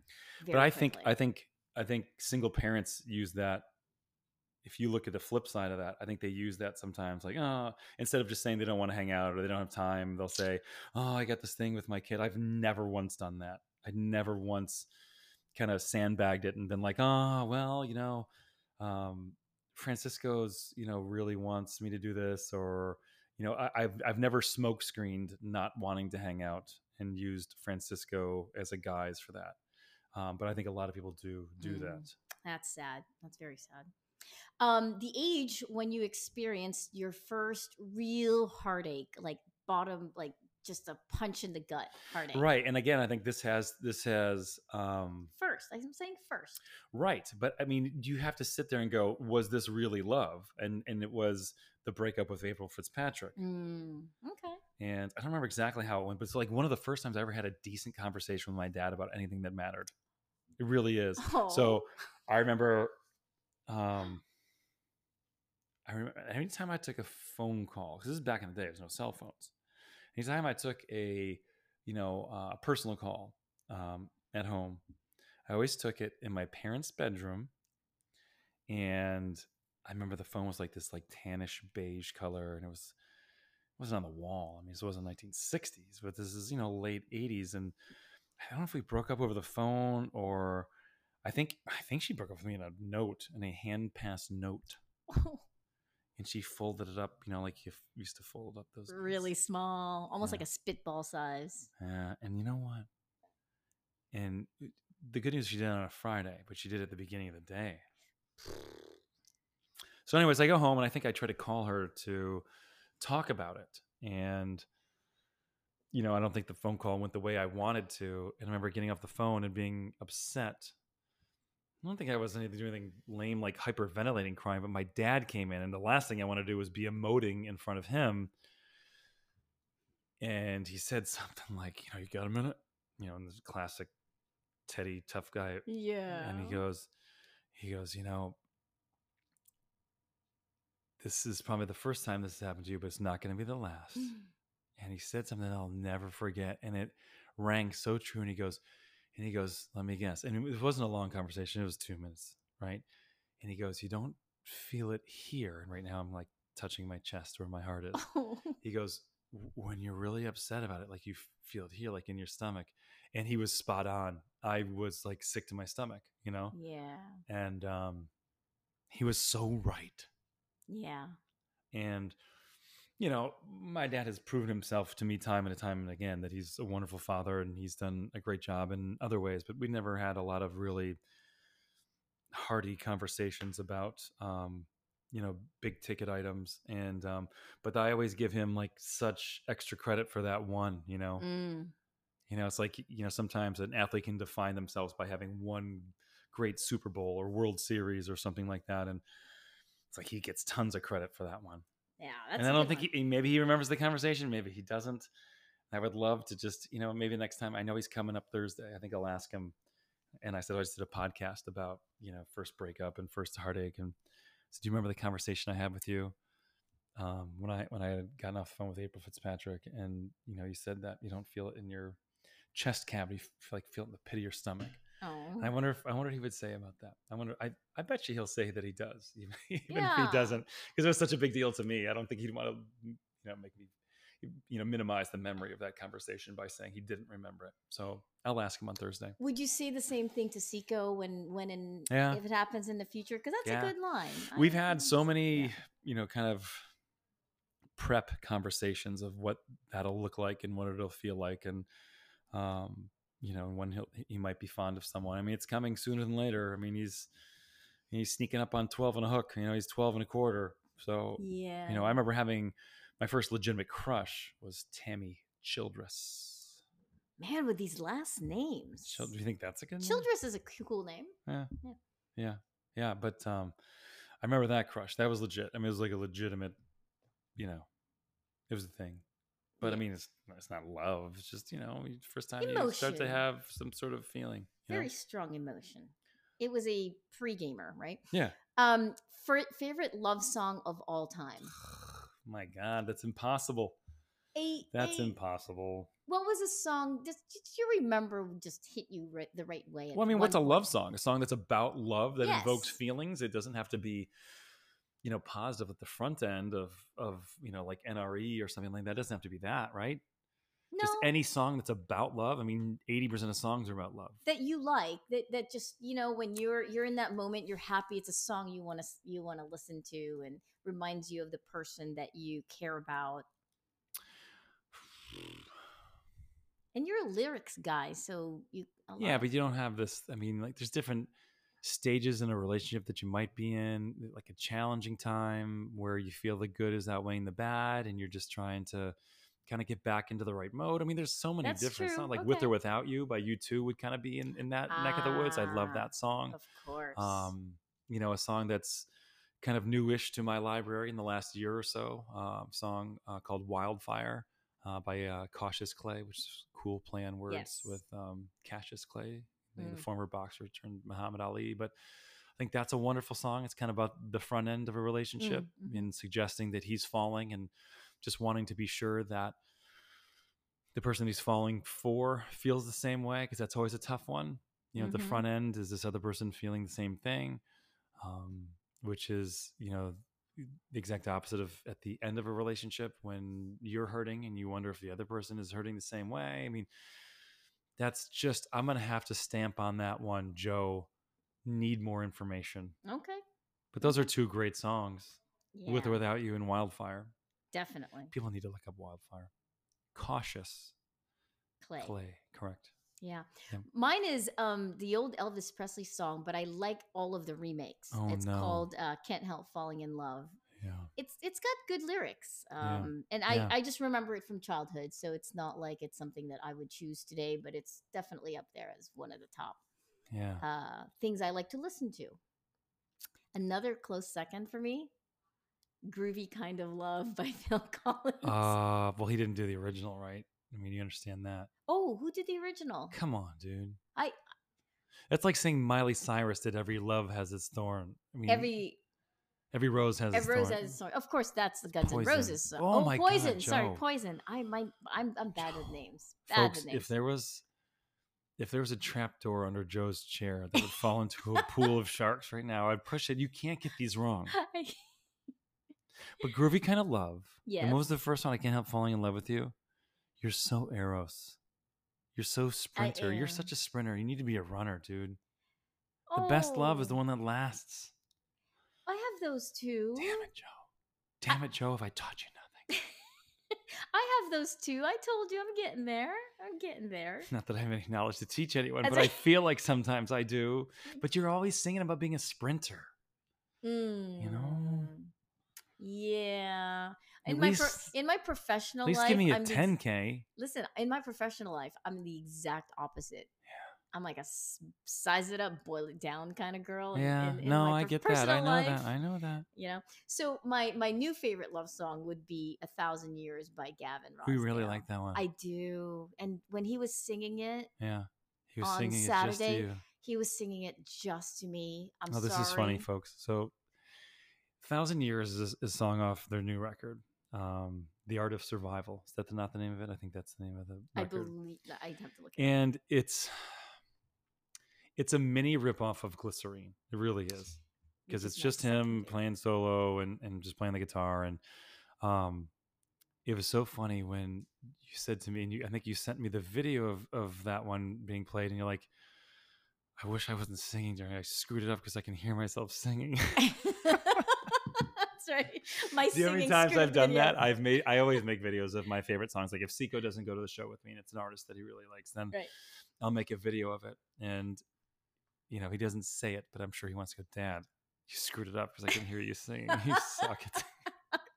But I quickly. think I think I think single parents use that. If you look at the flip side of that, I think they use that sometimes, like, oh, instead of just saying they don't want to hang out or they don't have time, they'll say, oh, I got this thing with my kid. I've never once done that. I never once kind of sandbagged it and been like, oh, well, you know, um, Francisco's, you know, really wants me to do this, or, you know, I, I've, I've never smoke screened not wanting to hang out and used Francisco as a guise for that. Um, but I think a lot of people do do mm, that. That's sad. That's very sad. Um, the age when you experienced your first real heartache, like bottom, like just a punch in the gut heartache. Right. And again, I think this has, this has, um, first, I'm saying first. Right. But I mean, you have to sit there and go, was this really love? And, and it was the breakup with April Fitzpatrick. Mm, okay. And I don't remember exactly how it went, but it's like one of the first times I ever had a decent conversation with my dad about anything that mattered. It really is. Oh. So I remember, Um, I remember any time I took a phone call, because this is back in the day, there was no cell phones. Any time I took a, you know, a uh, personal call um, at home, I always took it in my parents' bedroom. And I remember the phone was like this, like tannish beige color, and it was, it wasn't on the wall. I mean, this wasn't nineteen sixties, but this is, you know, late eighties. And I don't know if we broke up over the phone, or I think I think she broke up with me in a note, in a hand-passed note. Oh. And she folded it up, you know, like you f- used to fold up those. Really things. Small, almost yeah. like a spitball size. Uh, and you know what? And the good news, she did it on a Friday, but she did it at the beginning of the day. So anyways, I go home, and I think I try to call her to talk about it. And, you know, I don't think the phone call went the way I wanted to. And I remember getting off the phone and being upset. I don't think I was doing anything lame like hyperventilating crying, but my dad came in, and the last thing I wanted to do was be emoting in front of him. And he said something like, you know, you got a minute? You know, in this classic Teddy tough guy. Yeah. And he goes, he goes, you know, this is probably the first time this has happened to you, but it's not going to be the last. And he said something I'll never forget. And it rang so true. And he goes, And he goes, let me guess. And it wasn't a long conversation. It was two minutes, right? And he goes, you don't feel it here. And right now I'm like touching my chest where my heart is. Oh. He goes, when you're really upset about it, like you feel it here, like in your stomach. And he was spot on. I was like sick to my stomach, you know? Yeah. And um, he was so right. Yeah. And, you know, my dad has proven himself to me time and time and again that he's a wonderful father and he's done a great job in other ways, but we never had a lot of really hearty conversations about, um, you know, big ticket items. And, um, but I always give him like such extra credit for that one, you know, mm. you know, it's like, you know, sometimes an athlete can define themselves by having one great Super Bowl or World Series or something like that. And it's like, he gets tons of credit for that one. Yeah. That's and I don't think he, maybe he remembers the conversation. Maybe he doesn't. I would love to just, you know, maybe next time, I know he's coming up Thursday. I think I'll ask him. And I said, I just did a podcast about, you know, first breakup and first heartache. And so do you remember the conversation I had with you um, when I, when I had gotten off the phone with April Fitzpatrick and, you know, you said that you don't feel it in your chest cavity, like feel it in the pit of your stomach. Oh, and I wonder if I wonder what he would say about that. I wonder. I, I bet you he'll say that he does, even, even yeah. if he doesn't, because it was such a big deal to me. I don't think he'd want to, you know, make me, you know, minimize the memory of that conversation by saying he didn't remember it. So I'll ask him on Thursday. Would you say the same thing to Seiko when when and yeah. if it happens in the future? Because that's yeah. a good line. We've I had so many, yeah. you know, kind of prep conversations of what that'll look like and what it'll feel like, and um. you know, when he'll, he might be fond of someone. I mean, it's coming sooner than later. I mean, he's, he's sneaking up on twelve and a hook, you know, he's twelve and a quarter. So, yeah. you know, I remember having my first legitimate crush was Tammy Childress. Man, with these last names. Child- do you think that's a good name? Childress is a cool name. Yeah. Yeah. Yeah. Yeah. But, um, I remember that crush. That was legit. I mean, it was like a legitimate, you know, it was a thing. But I mean, it's it's not love. It's just, you know, first time emotion. You start to have some sort of feeling. Very know? Strong emotion. It was a pre-gamer, right? Yeah. Um, for, favorite love song of all time? My God, that's impossible. A, that's a, impossible. What was a song? Did, did you remember just hit you right, the right way? Well, I mean, what's point? A love song? A song that's about love that yes. invokes feelings. It doesn't have to be, you know, positive at the front end of, of, you know, like N R E or something like that. It doesn't have to be that, right? No. Just any song that's about love. I mean, eighty percent of songs are about love. That you like, that, that just, you know, when you're, you're in that moment, you're happy. It's a song you want to, you want to listen to and reminds you of the person that you care about. And you're a lyrics guy. So you, yeah, but you don't have this, I mean, like there's different stages in a relationship that you might be in, like a challenging time where you feel the good is outweighing the bad and you're just trying to kind of get back into the right mode. I mean, there's so many different songs, like okay. With or Without You by U two would kind of be in, in that ah, neck of the woods. I love that song. Of course. Um, you know, a song that's kind of newish to my library in the last year or so, uh, song uh, called Wildfire uh, by uh, Cautious Clay, which is cool play on words yes. with um, Cautious Clay. The former boxer turned Muhammad Ali, but I think that's a wonderful song. It's kind of about the front end of a relationship mm-hmm. and suggesting that he's falling and just wanting to be sure that the person he's falling for feels the same way, because that's always a tough one. You know, mm-hmm. the front end is this other person feeling the same thing, um, which is, you know, the exact opposite of at the end of a relationship when you're hurting and you wonder if the other person is hurting the same way. I mean, that's just, I'm going to have to stamp on that one, Joe. Need more information. Okay. But those are two great songs, yeah. With or Without You and Wildfire. Definitely. People need to look up Wildfire. Cautious. Clay. Clay, correct. Yeah. yeah. Mine is um, the old Elvis Presley song, but I like all of the remakes. Oh, it's no. called uh, Can't Help Falling in Love. Yeah. It's it's got good lyrics, um, yeah. and I, yeah. I just remember it from childhood, so it's not like it's something that I would choose today, but it's definitely up there as one of the top yeah. uh, things I like to listen to. Another close second for me, Groovy Kind of Love by Phil Collins. Uh, well, he didn't do the original, right? I mean, you understand that. Oh, who did the original? Come on, dude. I. That's like saying Miley Cyrus did Every Love Has Its Thorn. I mean, every. Every rose has Every a rose has a Of course, that's the Guns N' Roses song. Oh, oh my Poison. God, Joe. Sorry, Poison. I, my, I'm I'm bad Joe. With names. Bad Folks, with names. If there was if there was a trapdoor under Joe's chair that would fall into a pool of sharks right now, I'd push it. You can't get these wrong. But groovy kind of love. Yeah. And what was the first one? I Can't Help Falling in Love with You. You're so Eros. You're so sprinter. You're such a sprinter. You need to be a runner, dude. The oh. best love is the one that lasts. I have those too. Damn it, Joe. Damn I- it, Joe, if I taught you nothing. I have those too. I told you I'm getting there. I'm getting there. Not that I have any knowledge to teach anyone, That's but like- I feel like sometimes I do. But you're always singing about being a sprinter. Mm. You know? Yeah. In least, my pro- in my professional at least life, give me a I'm ten K. The, listen, in my professional life, I'm the exact opposite. Yeah. I'm like a size it up, boil it down kind of girl. Yeah. In, in no, my I get that. I know life, that. I know that. You know. So my my new favorite love song would be A Thousand Years by Gavin Rossdale. We really like that one. I do. And when he was singing it, yeah, he was on singing Saturday, it just to you. He was singing it just to me. I'm oh, sorry. Oh, this is funny, folks. So A Thousand Years is a song off their new record. Um, The Art of Survival. Is that the, not the name of it? I think that's the name of the record. I believe that. I'd have to look at it. And it's it's a mini ripoff of Glycerine. It really is. Because it's just him playing solo and, and just playing the guitar. And um, it was so funny when you said to me, and you, I think you sent me the video of, of that one being played, and you're like, I wish I wasn't singing during it. I screwed it up because I can hear myself singing. Right. My the only times I've done video. that, I've made. I always make videos of my favorite songs. Like if Seiko doesn't go to the show with me, and it's an artist that he really likes, then right. I'll make a video of it. And you know, he doesn't say it, but I'm sure he wants to go, Dad, you screwed it up because I can hear you singing. You suck it.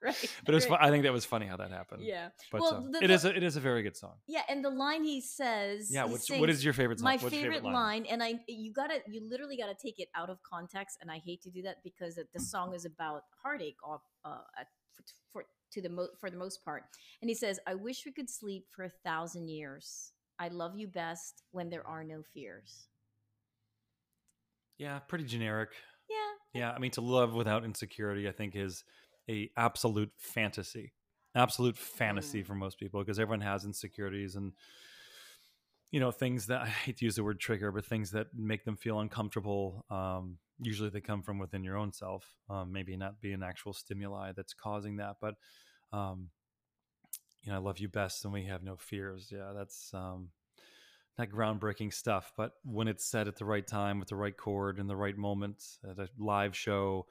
Right. But it was. Right. Fun. I think that was funny how that happened. Yeah. But well, um, the, it is. A, it is a very good song. Yeah, and the line he says. Yeah. He which, sings, what is your favorite song? My favorite, favorite line? line, and I. You gotta. You literally gotta take it out of context, and I hate to do that because the song is about heartache, or, uh, for, for to the mo- for the most part. And he says, "I wish we could sleep for a thousand years. I love you best when there are no fears." Yeah, pretty generic. Yeah. Yeah, I mean, to love without insecurity, I think is. A absolute fantasy, absolute fantasy mm. for most people, because everyone has insecurities and, you know, things that I hate to use the word trigger, but things that make them feel uncomfortable. Um, usually they come from within your own self, um, maybe not be an actual stimuli that's causing that. But, um, you know, I love you best and we have no fears. Yeah, that's um, not groundbreaking stuff. But when it's said at the right time, with the right chord, in the right moment, at a live show,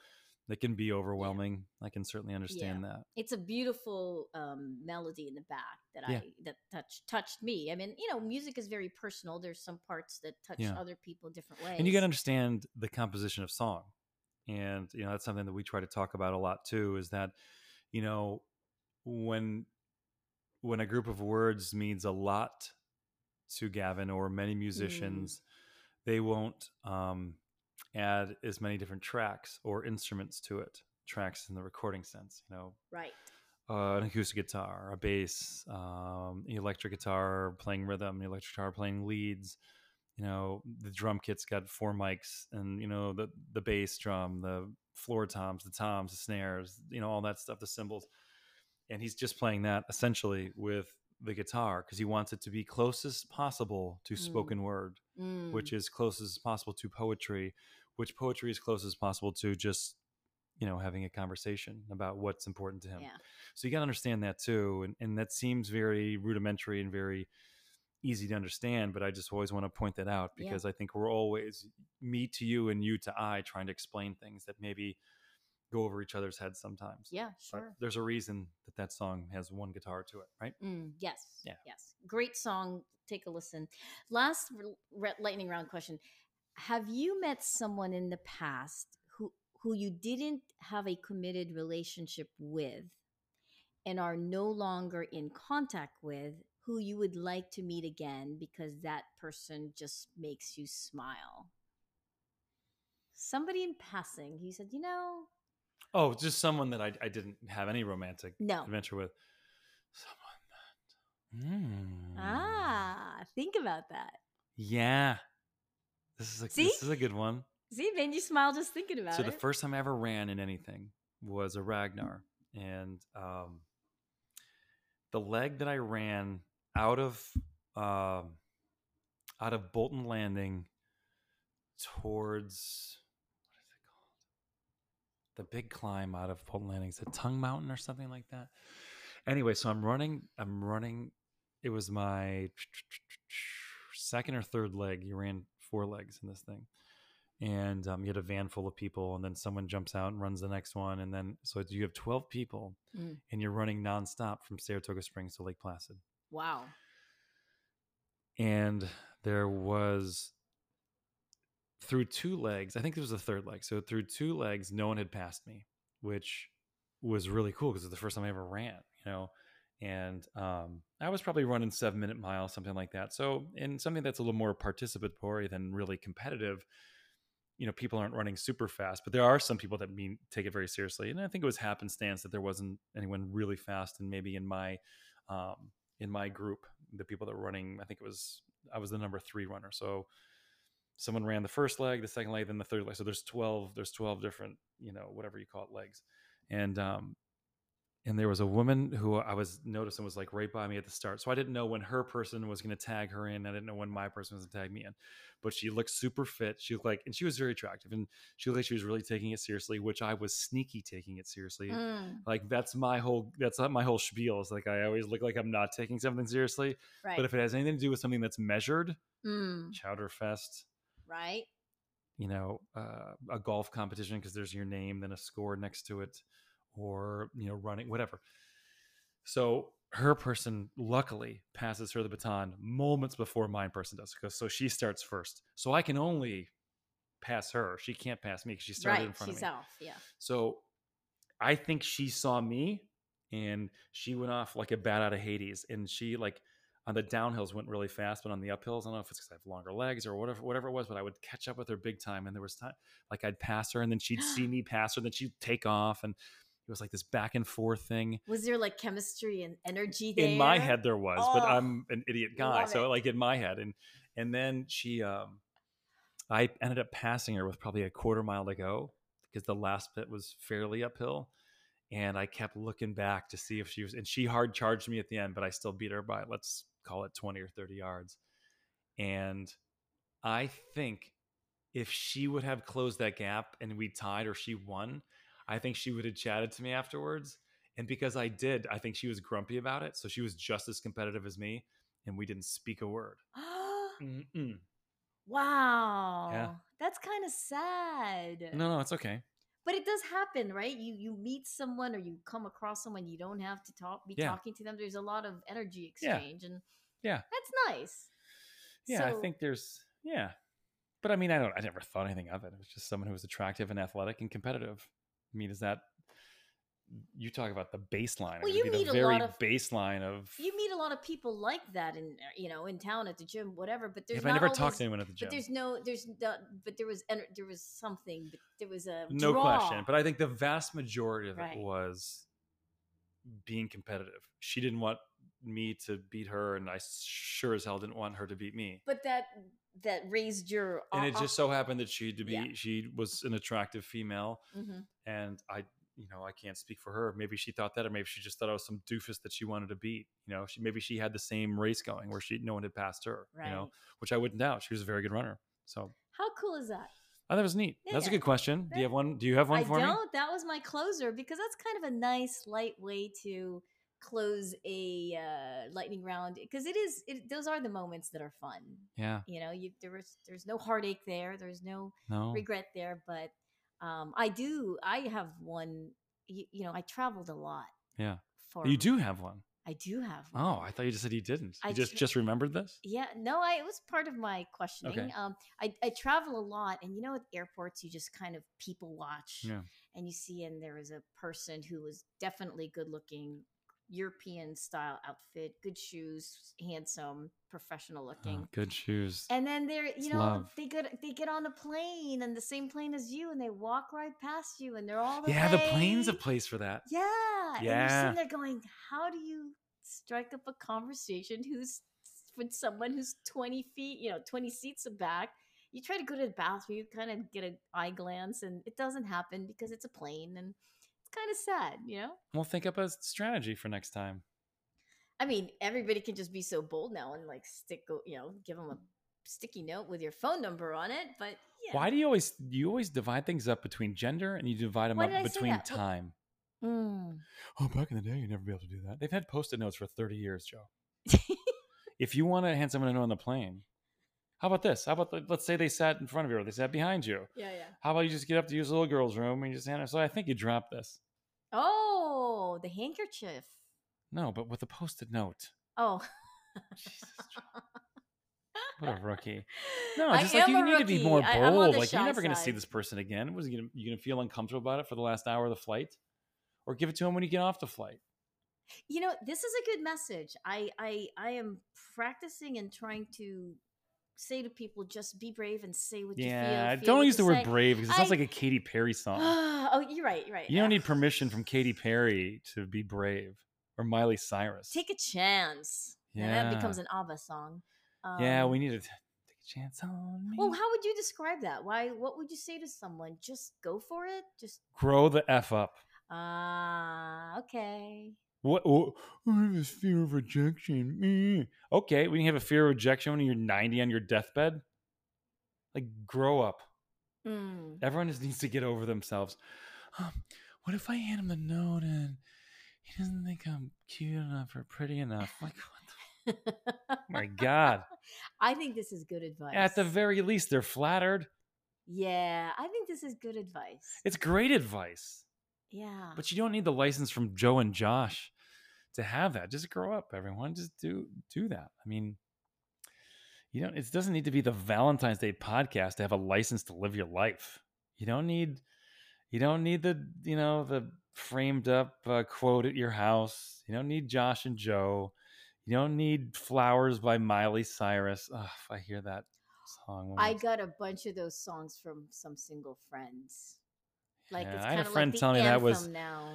that can be overwhelming. Yeah. I can certainly understand yeah. that. It's a beautiful um, melody in the back that yeah. I that touched touched me. I mean, you know, music is very personal. There's some parts that touch yeah. other people different ways. And you got to understand the composition of song. And, you know, that's something that we try to talk about a lot too, is that, you know, when when a group of words means a lot to Gavin or many musicians, mm. they won't um add as many different tracks or instruments to it. Tracks in the recording sense, you know, right? Uh, an acoustic guitar, a bass, um, an electric guitar playing rhythm, an electric guitar playing leads. You know, the drum kit's got four mics, and you know the the bass drum, the floor toms, the toms, the snares, you know, all that stuff, the cymbals, and he's just playing that essentially with the guitar because he wants it to be closest possible to spoken mm. word, mm. which is closest possible to poetry, which poetry is closest possible to just, you know, having a conversation about what's important to him. Yeah. So you got to understand that too. And, and that seems very rudimentary and very easy to understand, but I just always want to point that out because yeah. I think we're always me to you and you to I trying to explain things that maybe go over each other's heads sometimes. Yeah, sure. But there's a reason that that song has one guitar to it, right? Mm, yes. Yeah. Yes. Great song. Take a listen. Last re- lightning round question. Have you met someone in the past who, who you didn't have a committed relationship with and are no longer in contact with, who you would like to meet again because that person just makes you smile? Somebody in passing, you said, you know... Oh, just someone that I, I didn't have any romantic no. adventure with. Someone that. Mm. Ah, think about that. Yeah. This is a See? this is a good one. See, made you smile just thinking about so it. So the first time I ever ran in anything was a Ragnar. And um, the leg that I ran out of, um, out of Bolton Landing towards, what is it called? The big climb out of Bolton Landing. Is it Tongue Mountain or something like that? Anyway, so I'm running. I'm running. It was my second or third leg. You ran four legs in this thing. And um, you had a van full of people, and then someone jumps out and runs the next one. And then, so you have twelve people, mm. and you're running nonstop from Saratoga Springs to Lake Placid. Wow. And there was, through two legs, I think it was the third leg. So through two legs, no one had passed me, which was really cool because it was the first time I ever ran, you know? And um, I was probably running seven minute mile, something like that. So in something that's a little more participatory than really competitive, you know, people aren't running super fast, but there are some people that mean take it very seriously. And I think it was happenstance that there wasn't anyone really fast. And maybe in my, um, in my group, the people that were running, I think it was, I was the number three runner. So someone ran the first leg, the second leg, then the third leg. So there's twelve, there's twelve different, you know, whatever you call it, legs. And, um, and there was a woman who I was noticing was like right by me at the start. So I didn't know when her person was going to tag her in. I didn't know when my person was going to tag me in, but she looked super fit. She looked like, and she was very attractive, and she looked like she was really taking it seriously, which I was sneaky taking it seriously. Mm. Like that's my whole, that's not my whole spiel. It's like, I always look like I'm not taking something seriously, right. But if it has anything to do with something that's measured, mm. Chowder Fest, right. You know, uh, a golf competition, cause there's your name, then a score next to it. Or, you know, running, whatever. So her person luckily passes her the baton moments before my person does. Because so she starts first. So I can only pass her. She can't pass me because she started right, in front of me. Right, she's off, yeah. So I think she saw me and she went off like a bat out of Hades. And she like on the downhills went really fast, but on the uphills, I don't know if it's because I have longer legs or whatever, whatever it was, but I would catch up with her big time. And there was time, like I'd pass her and then she'd see me pass her, then she'd take off and... It was like this back and forth thing. Was there like chemistry and energy there? In my head there was, oh, but I'm an idiot guy. So like in my head. And and then she, um, I ended up passing her with probably a quarter mile to go because the last bit was fairly uphill. And I kept looking back to see if she was, and she hard charged me at the end, but I still beat her by, let's call it twenty or thirty yards. And I think if she would have closed that gap and we tied or she won, I think she would have chatted to me afterwards. And because I did, I think she was grumpy about it. So she was just as competitive as me. And we didn't speak a word. Wow. Yeah. That's kind of sad. No, no, it's okay. But it does happen, right? You you meet someone or you come across someone, you don't have to talk, be yeah. talking to them. There's a lot of energy exchange. Yeah. And yeah. That's nice. Yeah, so- I think there's, yeah. But I mean, I don't, I never thought anything of it. It was just someone who was attractive and athletic and competitive. I mean, is that, you talk about the baseline. Well, you meet the a very lot of, baseline of. You meet a lot of people like that in, you know, in town at the gym, whatever, but there's yeah, not I never always, talked to anyone at the gym. But there's no, there's no, but there was, there was something, but there was a No draw. question. But I think the vast majority of right. it was being competitive. She didn't want me to beat her and I sure as hell didn't want her to beat me. But that. That raised your and it just so happened that she to be yeah. she was an attractive female, mm-hmm. and I you know I can't speak for her. Maybe she thought that, or maybe she just thought I was some doofus that she wanted to beat. You know, she maybe she had the same race going where she no one had passed her. Right. You know, which I wouldn't doubt. She was a very good runner. So how cool is that? Oh, that was neat. Yeah. That's a good question. Do you have one? Do you have one I for me? I don't. That was my closer because that's kind of a nice, light way to close a uh, lightning round because it is it, those are the moments that are fun. Yeah, you know, you there was there's no heartache there, there's no, no. regret there. But um, I do I have one. You, you know, I traveled a lot. Yeah, for you do have one. I do have one. Oh, I thought you just said you didn't. You I just tra- just remembered this. Yeah, no, I it was part of my questioning. Okay. Um, I I travel a lot, and you know, at airports, you just kind of people watch. Yeah, and you see, and there was a person who was definitely good looking. European style outfit, good shoes, handsome, professional looking. Oh, good shoes. And then they're, you it's know, love. they get they get on a plane and the same plane as you, and they walk right past you, and they're all the yeah. way. The plane's a place for that. Yeah, yeah. And you're sitting there going, how do you strike up a conversation who's with someone who's twenty feet, you know, twenty seats back? You try to go to the bathroom, you kind of get an eye glance, and it doesn't happen because it's a plane and. Kind of sad, you know? We'll think up a strategy for next time. I mean, everybody can just be so bold now and like stick, you know, give them a sticky note with your phone number on it, but yeah. Why do you always you always divide things up between gender and you divide them Why up between time? Mm. Oh, back in the day, you'd never be able to do that. They've had post-it notes for thirty years, Joe. If you want to hand someone a note on the plane, how about this? How about, the, let's say they sat in front of you or they sat behind you. Yeah, yeah. How about you just get up to use the little girl's room and you just hand her, so I think you dropped this. Oh, the handkerchief. No, but with a post-it note. Oh. Jesus. What a rookie. No, just I like you need rookie. to be more bold. I, like you're never going to see this person again. Was you going to feel uncomfortable about it for the last hour of the flight? Or give it to him when you get off the flight. You know, this is a good message. I, I, I am practicing and trying to say to people, just be brave and say what yeah, you feel. Yeah, don't use the word say. brave because it I, sounds like a Katy Perry song. Oh, you're right, you're right. You don't oh. need permission from Katy Perry to be brave or Miley Cyrus. Take a chance. Yeah. And that becomes an ABBA song. Um, yeah, we need to t- take a chance on me. Well, how would you describe that? Why? What would you say to someone? Just go for it? Just grow the F up. Ah, uh, okay. What? Oh, I have this fear of rejection. Mm. Okay, we can have a fear of rejection when you're ninety on your deathbed. Like, grow up. Mm. Everyone just needs to get over themselves. Um, what if I hand him the note and he doesn't think I'm cute enough or pretty enough? Like, what the? Oh my God. I think this is good advice. At the very least, they're flattered. Yeah, I think this is good advice. It's great advice. Yeah. But you don't need the license from Joe and Josh to have that. Just grow up, everyone. Just do do that. I mean, you don't it doesn't need to be the Valentine's Day podcast to have a license to live your life. You don't need you don't need the, you know, the framed up uh, quote at your house. You don't need Josh and Joe. You don't need Flowers by Miley Cyrus. Oh, if I hear that song. I got a bunch of those songs from some single friends. Like yeah, it's I had a friend like tell me that was now.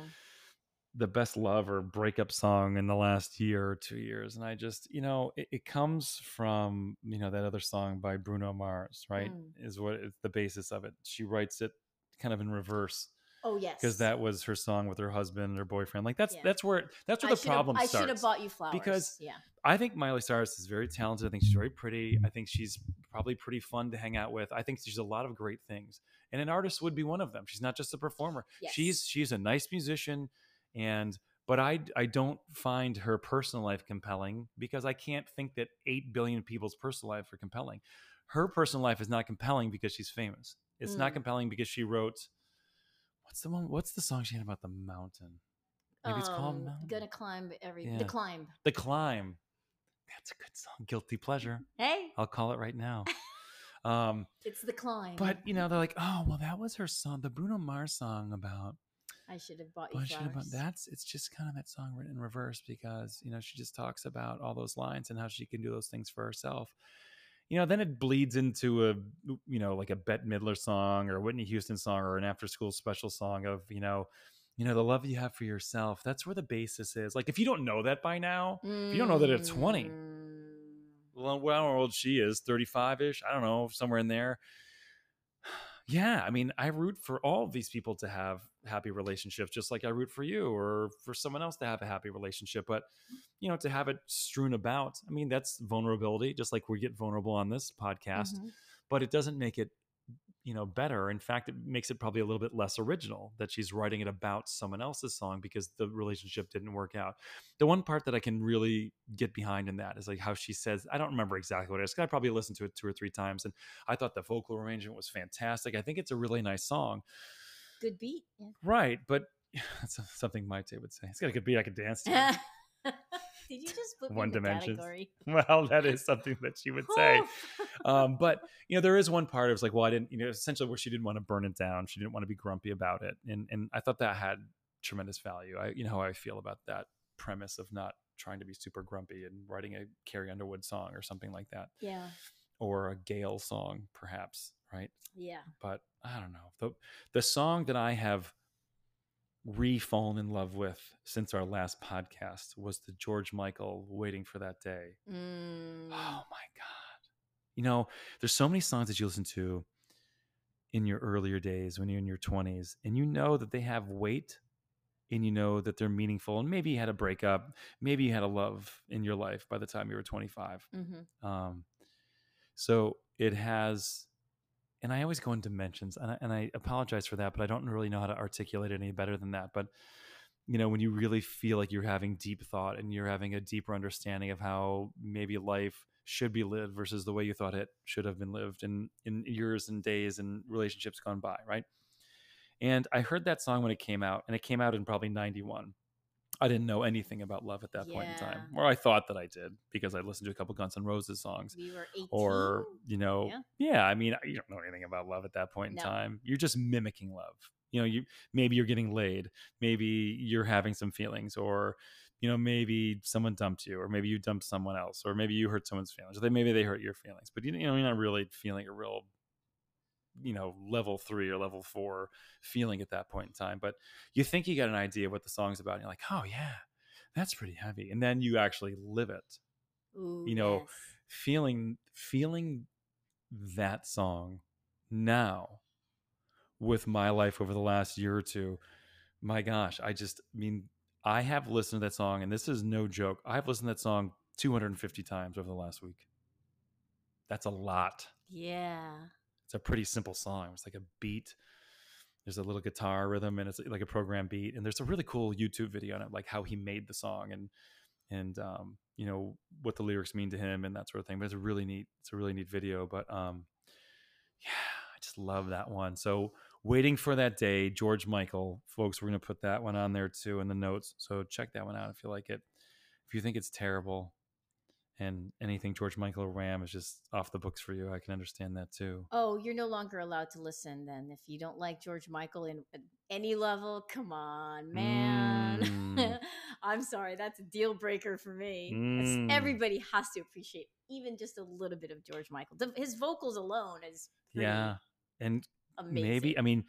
the best love or breakup song in the last year or two years. And I just, you know, it, it comes from, you know, that other song by Bruno Mars, right? Mm. Is what is the basis of it. She writes it kind of in reverse. Oh, yes. Because that was her song with her husband and her boyfriend. Like that's, yeah. that's where, that's where I the problem starts. I should have bought you flowers. Because yeah. I think Miley Cyrus is very talented. I think she's very pretty. I think she's probably pretty fun to hang out with. I think she's a lot of great things. And an artist would be one of them. She's not just a performer. Yes. She's she's a nice musician, and but I I don't find her personal life compelling because I can't think that eight billion people's personal life are compelling. Her personal life is not compelling because she's famous. It's mm. not compelling because she wrote what's the one what's the song she had about the mountain? Maybe um, it's called Mountain. Gonna climb every yeah. The Climb. The Climb. That's a good song. Guilty pleasure. Hey. I'll call it right now. Um, it's The Climb. But, you know, they're like, oh, well, that was her song, the Bruno Mars song about. I should have bought you well, flowers. Bought, that's, it's just kind of that song written in reverse because, you know, she just talks about all those lines and how she can do those things for herself. You know, then it bleeds into a, you know, like a Bette Midler song or a Whitney Houston song or an after school special song of, you know, you know, the love you have for yourself. That's where the basis is. Like, if you don't know that by now, mm. if you don't know that at twenty. Well, how old she is, thirty-five-ish. I don't know, somewhere in there. Yeah, I mean, I root for all of these people to have happy relationships, just like I root for you or for someone else to have a happy relationship. But, you know, to have it strewn about, I mean, that's vulnerability, just like we get vulnerable on this podcast. Mm-hmm. But it doesn't make it, you know, better. In fact, it makes it probably a little bit less original that she's writing it about someone else's song because the relationship didn't work out. The one part that I can really get behind in that is like how she says, I don't remember exactly what it is. I probably listened to it two or three times and I thought the vocal arrangement was fantastic. I think it's a really nice song. Good beat. Yeah. Right. But that's something my Tay would say. It's got a good beat. I could dance to. Did you just put one dimension? Well, that is something that she would say. Um, but, you know, there is one part of it's like, well, I didn't, you know, essentially where she didn't want to burn it down. She didn't want to be grumpy about it. And and I thought that had tremendous value. I, you know, how I feel about that premise of not trying to be super grumpy and writing a Carrie Underwood song or something like that. Yeah. Or a Gayle song, perhaps. Right. Yeah. But I don't know. The, the song that I have re-fallen in love with since our last podcast was the George Michael Waiting for That Day. Mm. Oh my God. You know, there's so many songs that you listen to in your earlier days when you're in your twenties and you know that they have weight and you know that they're meaningful. And maybe you had a breakup, maybe you had a love in your life by the time you were twenty-five. Mm-hmm. Um, So it has, and I always go in dimensions, and I, and I apologize for that, but I don't really know how to articulate it any better than that. But, you know, when you really feel like you're having deep thought and you're having a deeper understanding of how maybe life should be lived versus the way you thought it should have been lived in, in years and days and relationships gone by, right? And I heard that song when it came out, and it came out in probably ninety-one. I didn't know anything about love at that yeah. point in time, or I thought that I did because I listened to a couple Guns N' Roses songs. You were eighteen, or you know, yeah. yeah. I mean, you don't know anything about love at that point no. in time. You're just mimicking love. You know, you maybe you're getting laid, maybe you're having some feelings, or you know, maybe someone dumped you, or maybe you dumped someone else, or maybe you hurt someone's feelings, or they, maybe they hurt your feelings. But you know, you're not really feeling a real, you know, level three or level four feeling at that point in time, but you think you got an idea of what the song's about, and you're like, oh yeah, that's pretty heavy. And then you actually live it. Ooh, you know, yes. feeling feeling that song now with my life over the last year or two, my gosh, I just I mean, I have listened to that song, and this is no joke, I've listened to that song two hundred fifty times over the last week. That's a lot. Yeah. It's a pretty simple song. It's like a beat. There's a little guitar rhythm, and it's like a program beat. And there's a really cool YouTube video on it, like how he made the song and, and, um, you know, what the lyrics mean to him and that sort of thing. But it's a really neat, it's a really neat video. But, um, yeah, I just love that one. So Waiting for That Day, George Michael, folks, we're going to put that one on there too in the notes. So check that one out if you like it. If you think it's terrible, and anything George Michael or Wham is just off the books for you, I can understand that too. Oh, you're no longer allowed to listen then. If you don't like George Michael in any level, come on, man. Mm. I'm sorry. That's a deal breaker for me. Mm. Everybody has to appreciate even just a little bit of George Michael. His vocals alone is pretty yeah. And amazing. Maybe, I mean,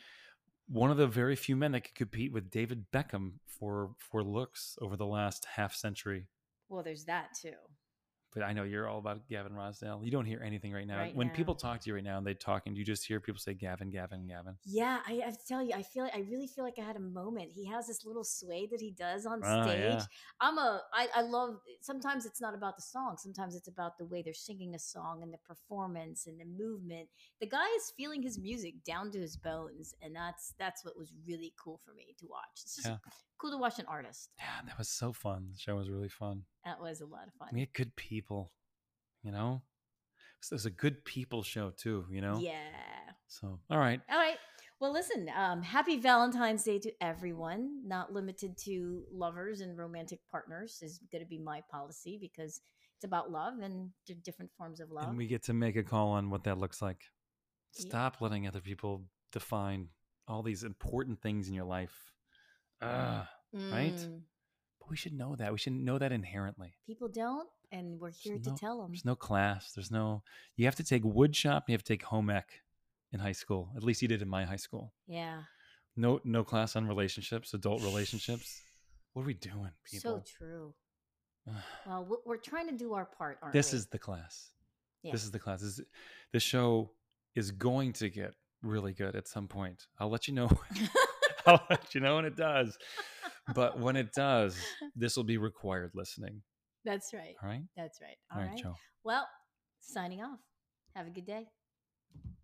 one of the very few men that could compete with David Beckham for, for looks over the last half century. Well, there's that too. But I know you're all about Gavin Rossdale. You don't hear anything right now. Right when now. People talk to you right now and they talk, and you just hear people say Gavin, Gavin, Gavin. Yeah, I have to tell you, I feel I really feel like I had a moment. He has this little sway that he does on oh, stage. Yeah. I'm a, I, I love, sometimes it's not about the song. Sometimes it's about the way they're singing the song and the performance and the movement. The guy is feeling his music down to his bones. And that's, that's what was really cool for me to watch. It's just yeah. cool to watch an artist. Yeah, that was so fun. The show was really fun. That was a lot of fun. We had good people, you know? So it was a good people show too, you know? Yeah. So, all right. All right. Well, listen, um, happy Valentine's Day to everyone. Not limited to lovers and romantic partners is going to be my policy, because it's about love and different forms of love. And we get to make a call on what that looks like. Stop yeah. letting other people define all these important things in your life. Uh, mm. Right? We should know that. We should know that inherently. People don't, and we're here there's to no, tell them. There's no class. There's no, you have to take wood shop, and you have to take home ec in high school. At least you did in my high school. Yeah. No, no class on relationships, adult relationships. What are we doing, people? So true. Well, we're trying to do our part, aren't this we? This is the class. Yeah. This is the class. This, this show is going to get really good at some point. I'll let you know. I'll let you know when it does. But when it does, this will be required listening. That's right. All right? That's right. All, All right, right. Joe. Well, signing off. Have a good day.